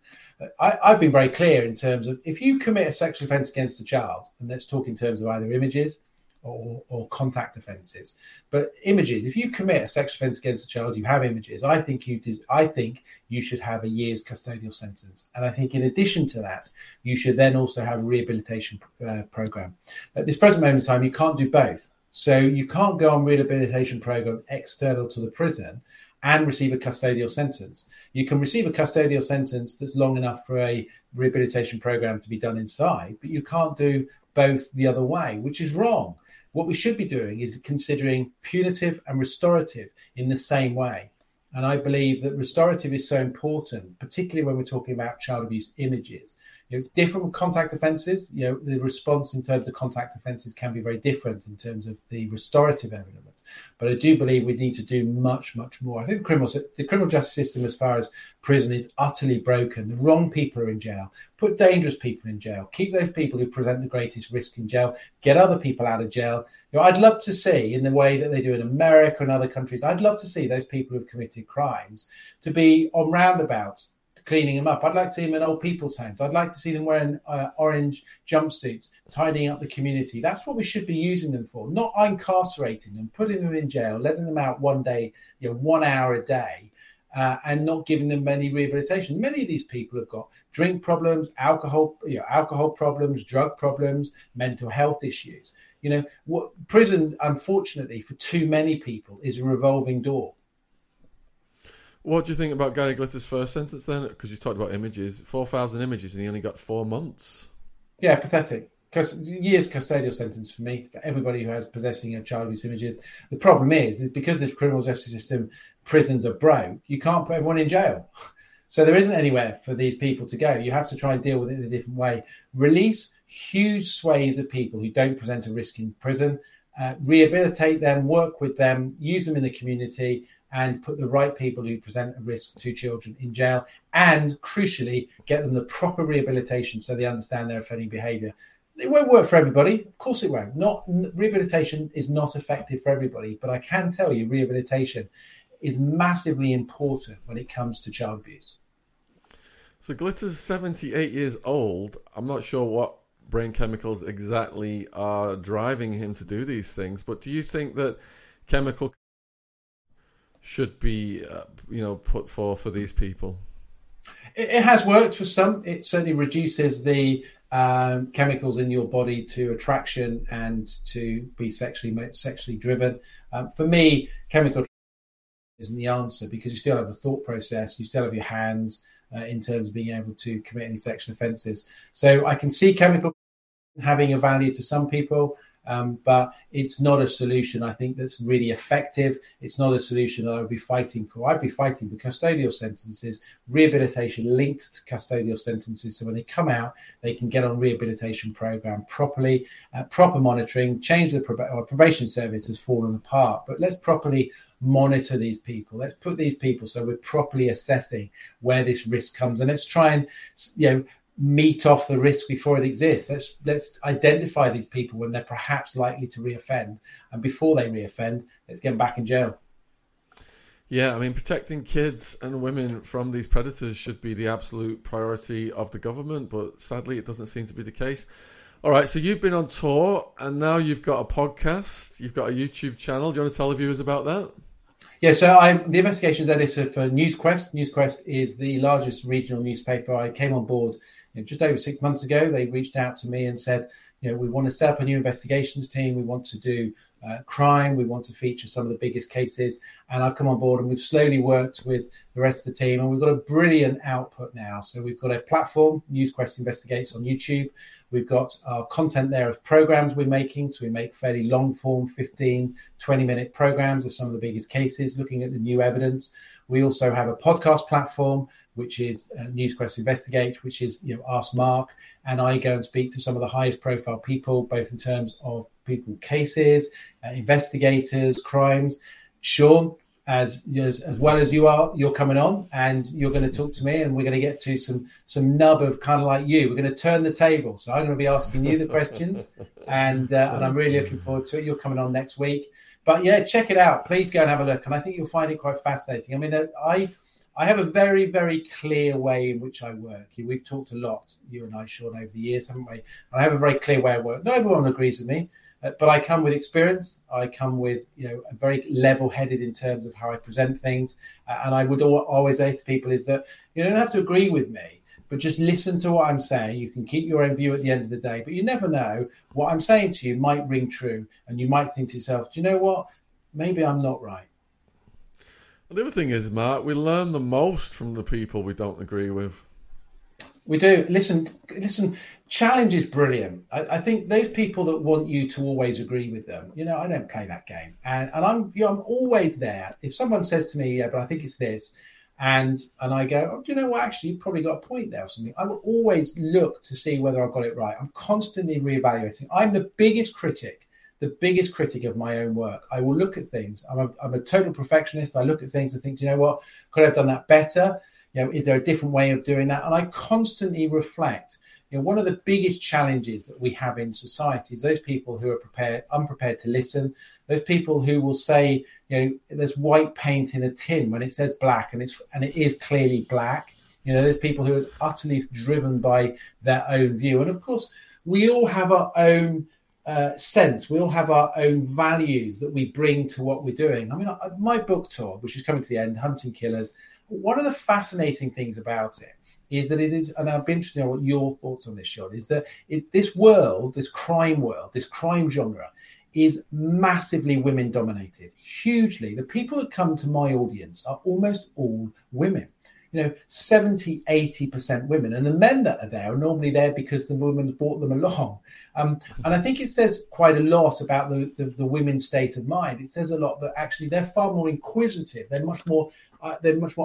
I've been very clear in terms of if you commit a sexual offence against a child, and let's talk in terms of either images or contact offences. But images, if you commit a sexual offence against a child, you have images. I think you should have a year's custodial sentence, and I think in addition to that, you should then also have a rehabilitation programme. At this present moment in time, you can't do both, so you can't go on rehabilitation programme external to the prison and receive a custodial sentence. You can receive a custodial sentence that's long enough for a rehabilitation program to be done inside, but you can't do both the other way, which is wrong. What we should be doing is considering punitive and restorative in the same way. And I believe that restorative is so important, particularly when we're talking about child abuse images. It's different with contact offences. The response in terms of contact offences can be very different in terms of the restorative element. But I do believe we need to do much, much more. I think the criminal justice system, as far as prison, is utterly broken. The wrong people are in jail. Put dangerous people in jail. Keep those people who present the greatest risk in jail. Get other people out of jail. I'd love to see, in the way that they do in America and other countries, I'd love to see those people who have committed crimes to be on roundabouts, cleaning them up. I'd like to see them in old people's homes. I'd like to see them wearing orange jumpsuits, tidying up the community. That's what we should be using them for, not incarcerating them, putting them in jail, letting them out one day, 1 hour a day, and not giving them any rehabilitation. Many of these people have got drink problems, alcohol problems, drug problems, mental health issues. Prison, unfortunately, for too many people is a revolving door. What do you think about Gary Glitter's first sentence then? Because you talked about images, 4,000 images, and he only got 4 months. Yeah, pathetic. Years custodial sentence for me, for everybody who has possessing of child abuse images. The problem is because the criminal justice system, prisons are broke, you can't put everyone in jail. So there isn't anywhere for these people to go. You have to try and deal with it in a different way. Release huge swathes of people who don't present a risk in prison, rehabilitate them, work with them, use them in the community, and put the right people who present a risk to children in jail, and crucially, get them the proper rehabilitation so they understand their offending behaviour. It won't work for everybody. Of course it won't. Rehabilitation is not effective for everybody, but I can tell you rehabilitation is massively important when it comes to child abuse. So Glitter's 78 years old. I'm not sure what brain chemicals exactly are driving him to do these things, but do you think that chemical should be, put forth for these people? It has worked for some. It certainly reduces the chemicals in your body to attraction and to be sexually driven. For me, chemical isn't the answer, because you still have the thought process, you still have your hands in terms of being able to commit any sexual offences. So I can see chemical having a value to some people, but it's not a solution I think that's really effective. It's not a solution that I would be fighting for. I'd be fighting for custodial sentences, rehabilitation linked to custodial sentences, so when they come out, they can get on rehabilitation program properly, proper monitoring, change the probation service has fallen apart, but let's properly monitor these people. Let's put these people so we're properly assessing where this risk comes, and let's try and, meet off the risk before it exists. Let's identify these people when they're perhaps likely to reoffend, and before they reoffend, let's get them back in jail. Yeah, I mean, protecting kids and women from these predators should be the absolute priority of the government, but sadly it doesn't seem to be the case. All right, so you've been on tour and now you've got a podcast, you've got a YouTube channel. Do you want to tell the viewers about that? Yeah, so I'm the investigations editor for NewsQuest. NewsQuest is the largest regional newspaper. I came on board just over 6 months ago. They reached out to me and said, we want to set up a new investigations team. We want to do crime. We want to feature some of the biggest cases. And I've come on board and we've slowly worked with the rest of the team. And we've got a brilliant output now. So we've got a platform, NewsQuest Investigates, on YouTube. We've got our content there of programs we're making. So we make fairly long form, 15, 20-minute programs of some of the biggest cases, looking at the new evidence. We also have a podcast platform, which is NewsQuest Investigate, which is Ask Mark. And I go and speak to some of the highest profile people, both in terms of people, cases, investigators, crimes. Sean, as well as you are, you're coming on and you're going to talk to me, and we're going to get to some nub of kind of like you. We're going to turn the table. So I'm going to be asking you the questions and I'm really looking forward to it. You're coming on next week. But yeah, check it out. Please go and have a look. And I think you'll find it quite fascinating. I mean, I have a very, very clear way in which I work. We've talked a lot, you and I, Sean, over the years, haven't we? I have a very clear way I work. Not everyone agrees with me, but I come with experience. I come with a very level-headed in terms of how I present things. And I would always say to people is that you don't have to agree with me, but just listen to what I'm saying. You can keep your own view at the end of the day, but you never know what I'm saying to you might ring true. And you might think to yourself, do you know what? Maybe I'm not right. The other thing is, Mark, we learn the most from the people we don't agree with. We do. Listen, challenge is brilliant. I think those people that want you to always agree with them, I don't play that game. And I'm always there. If someone says to me, yeah, but I think it's this, and I go, oh, you know what, actually, you've probably got a point there or something. I will always look to see whether I've got it right. I'm constantly reevaluating. I'm the biggest critic of my own work. I will look at things. I'm a total perfectionist. I look at things and think, do you know what? Could I have done that better? Is there a different way of doing that? And I constantly reflect. One of the biggest challenges that we have in society is those people who are unprepared to listen. Those people who will say, there's white paint in a tin when it says black, and it is clearly black. Those people who are utterly driven by their own view. And of course, we all have our own sense. We all have our own values that we bring to what we're doing. I mean, my book tour, which is coming to the end, Hunting Killers, one of the fascinating things about it is that it is, and I'd be interested in what your thoughts on this, Sean, is that this crime world, this crime genre is massively women dominated, hugely. The people that come to my audience are almost all women. 70, 80% women. And the men that are there are normally there because the women's brought them along. And I think it says quite a lot about the women's state of mind. It says a lot that actually they're far more inquisitive. They're much more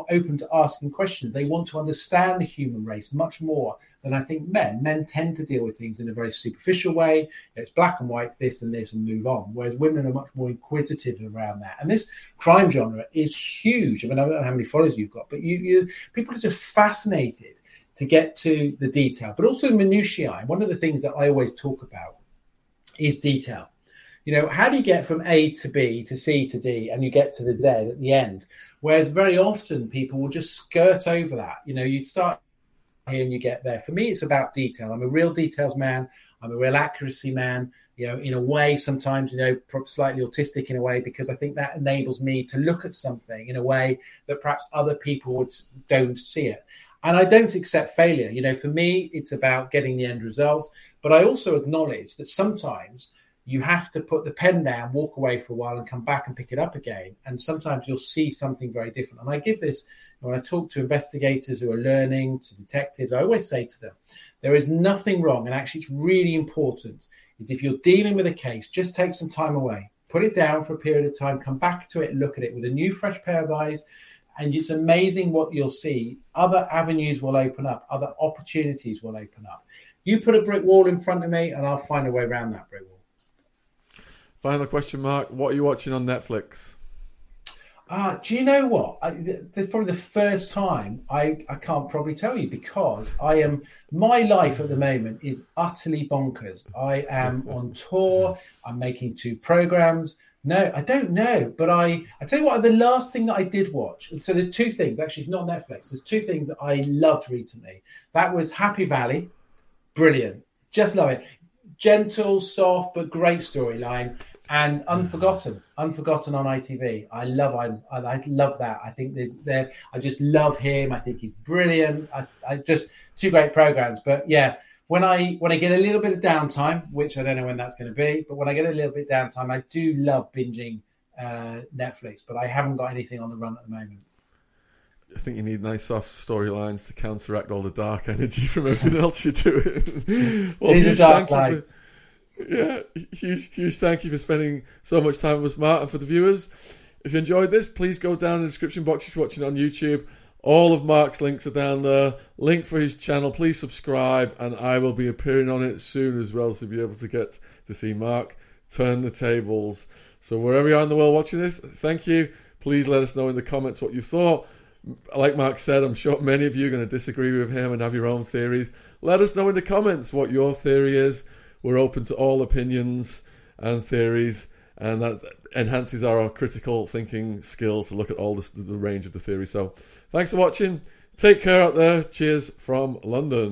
open to asking questions. They want to understand the human race much more than I think men. Men tend to deal with things in a very superficial way. It's black and white, it's this and this, and move on. Whereas women are much more inquisitive around that. And this crime genre is huge. I mean, I don't know how many followers you've got, but people are just fascinated to get to the detail, but also minutiae. One of the things that I always talk about is detail. How do you get from A to B to C to D and you get to the Z at the end? Whereas very often people will just skirt over that. You'd start here and you get there. For me, it's about detail. I'm a real details man. I'm a real accuracy man, you know, in a way, sometimes, you know, slightly autistic in a way, because I think that enables me to look at something in a way that perhaps other people don't see it. And I don't accept failure. You know, for me, it's about getting the end result. But I also acknowledge that sometimes you have to put the pen down, walk away for a while and come back and pick it up again. And sometimes you'll see something very different. And I give this, when I talk to investigators who are learning, to detectives, I always say to them, there is nothing wrong. And actually, it's really important is if you're dealing with a case, just take some time away, put it down for a period of time, come back to it and look at it with a new, fresh pair of eyes. And it's amazing what you'll see. Other avenues will open up. Other opportunities will open up. You put a brick wall in front of me and I'll find a way around that brick wall. Final question, Mark. What are you watching on Netflix? Do you know what? That's probably the first time I can't probably tell you, because my life at the moment is utterly bonkers. I am on tour. I'm making 2 programs. No, I don't know. But I tell you what, the last thing that I did watch, so there are 2 things, actually it's not Netflix, there's 2 things that I loved recently. That was Happy Valley. Brilliant. Just love it. Gentle, soft, but great storyline. And Unforgotten on ITV. I love that. I think I just love him. I think he's brilliant. I just 2 great programs. But yeah, when I get a little bit of downtime, which I don't know when that's going to be, but when I get a little bit of downtime, I do love binging Netflix. But I haven't got anything on the run at the moment. I think you need nice soft storylines to counteract all the dark energy from everything else you're doing. Well, it is a dark life. Yeah, huge thank you for spending so much time with us, Mark, and for the viewers. If you enjoyed this, please go down in the description box if you're watching it on YouTube. All of Mark's links are down there. Link for his channel, please subscribe, and I will be appearing on it soon as well, so you'll be able to get to see Mark turn the tables. So wherever you are in the world watching this, thank you. Please let us know in the comments what you thought. Like Mark said, I'm sure many of you are going to disagree with him and have your own theories. Let us know in the comments what your theory is. We're open to all opinions and theories, and that enhances our critical thinking skills to look at all the range of the theory. So thanks for watching. Take care out there. Cheers from London.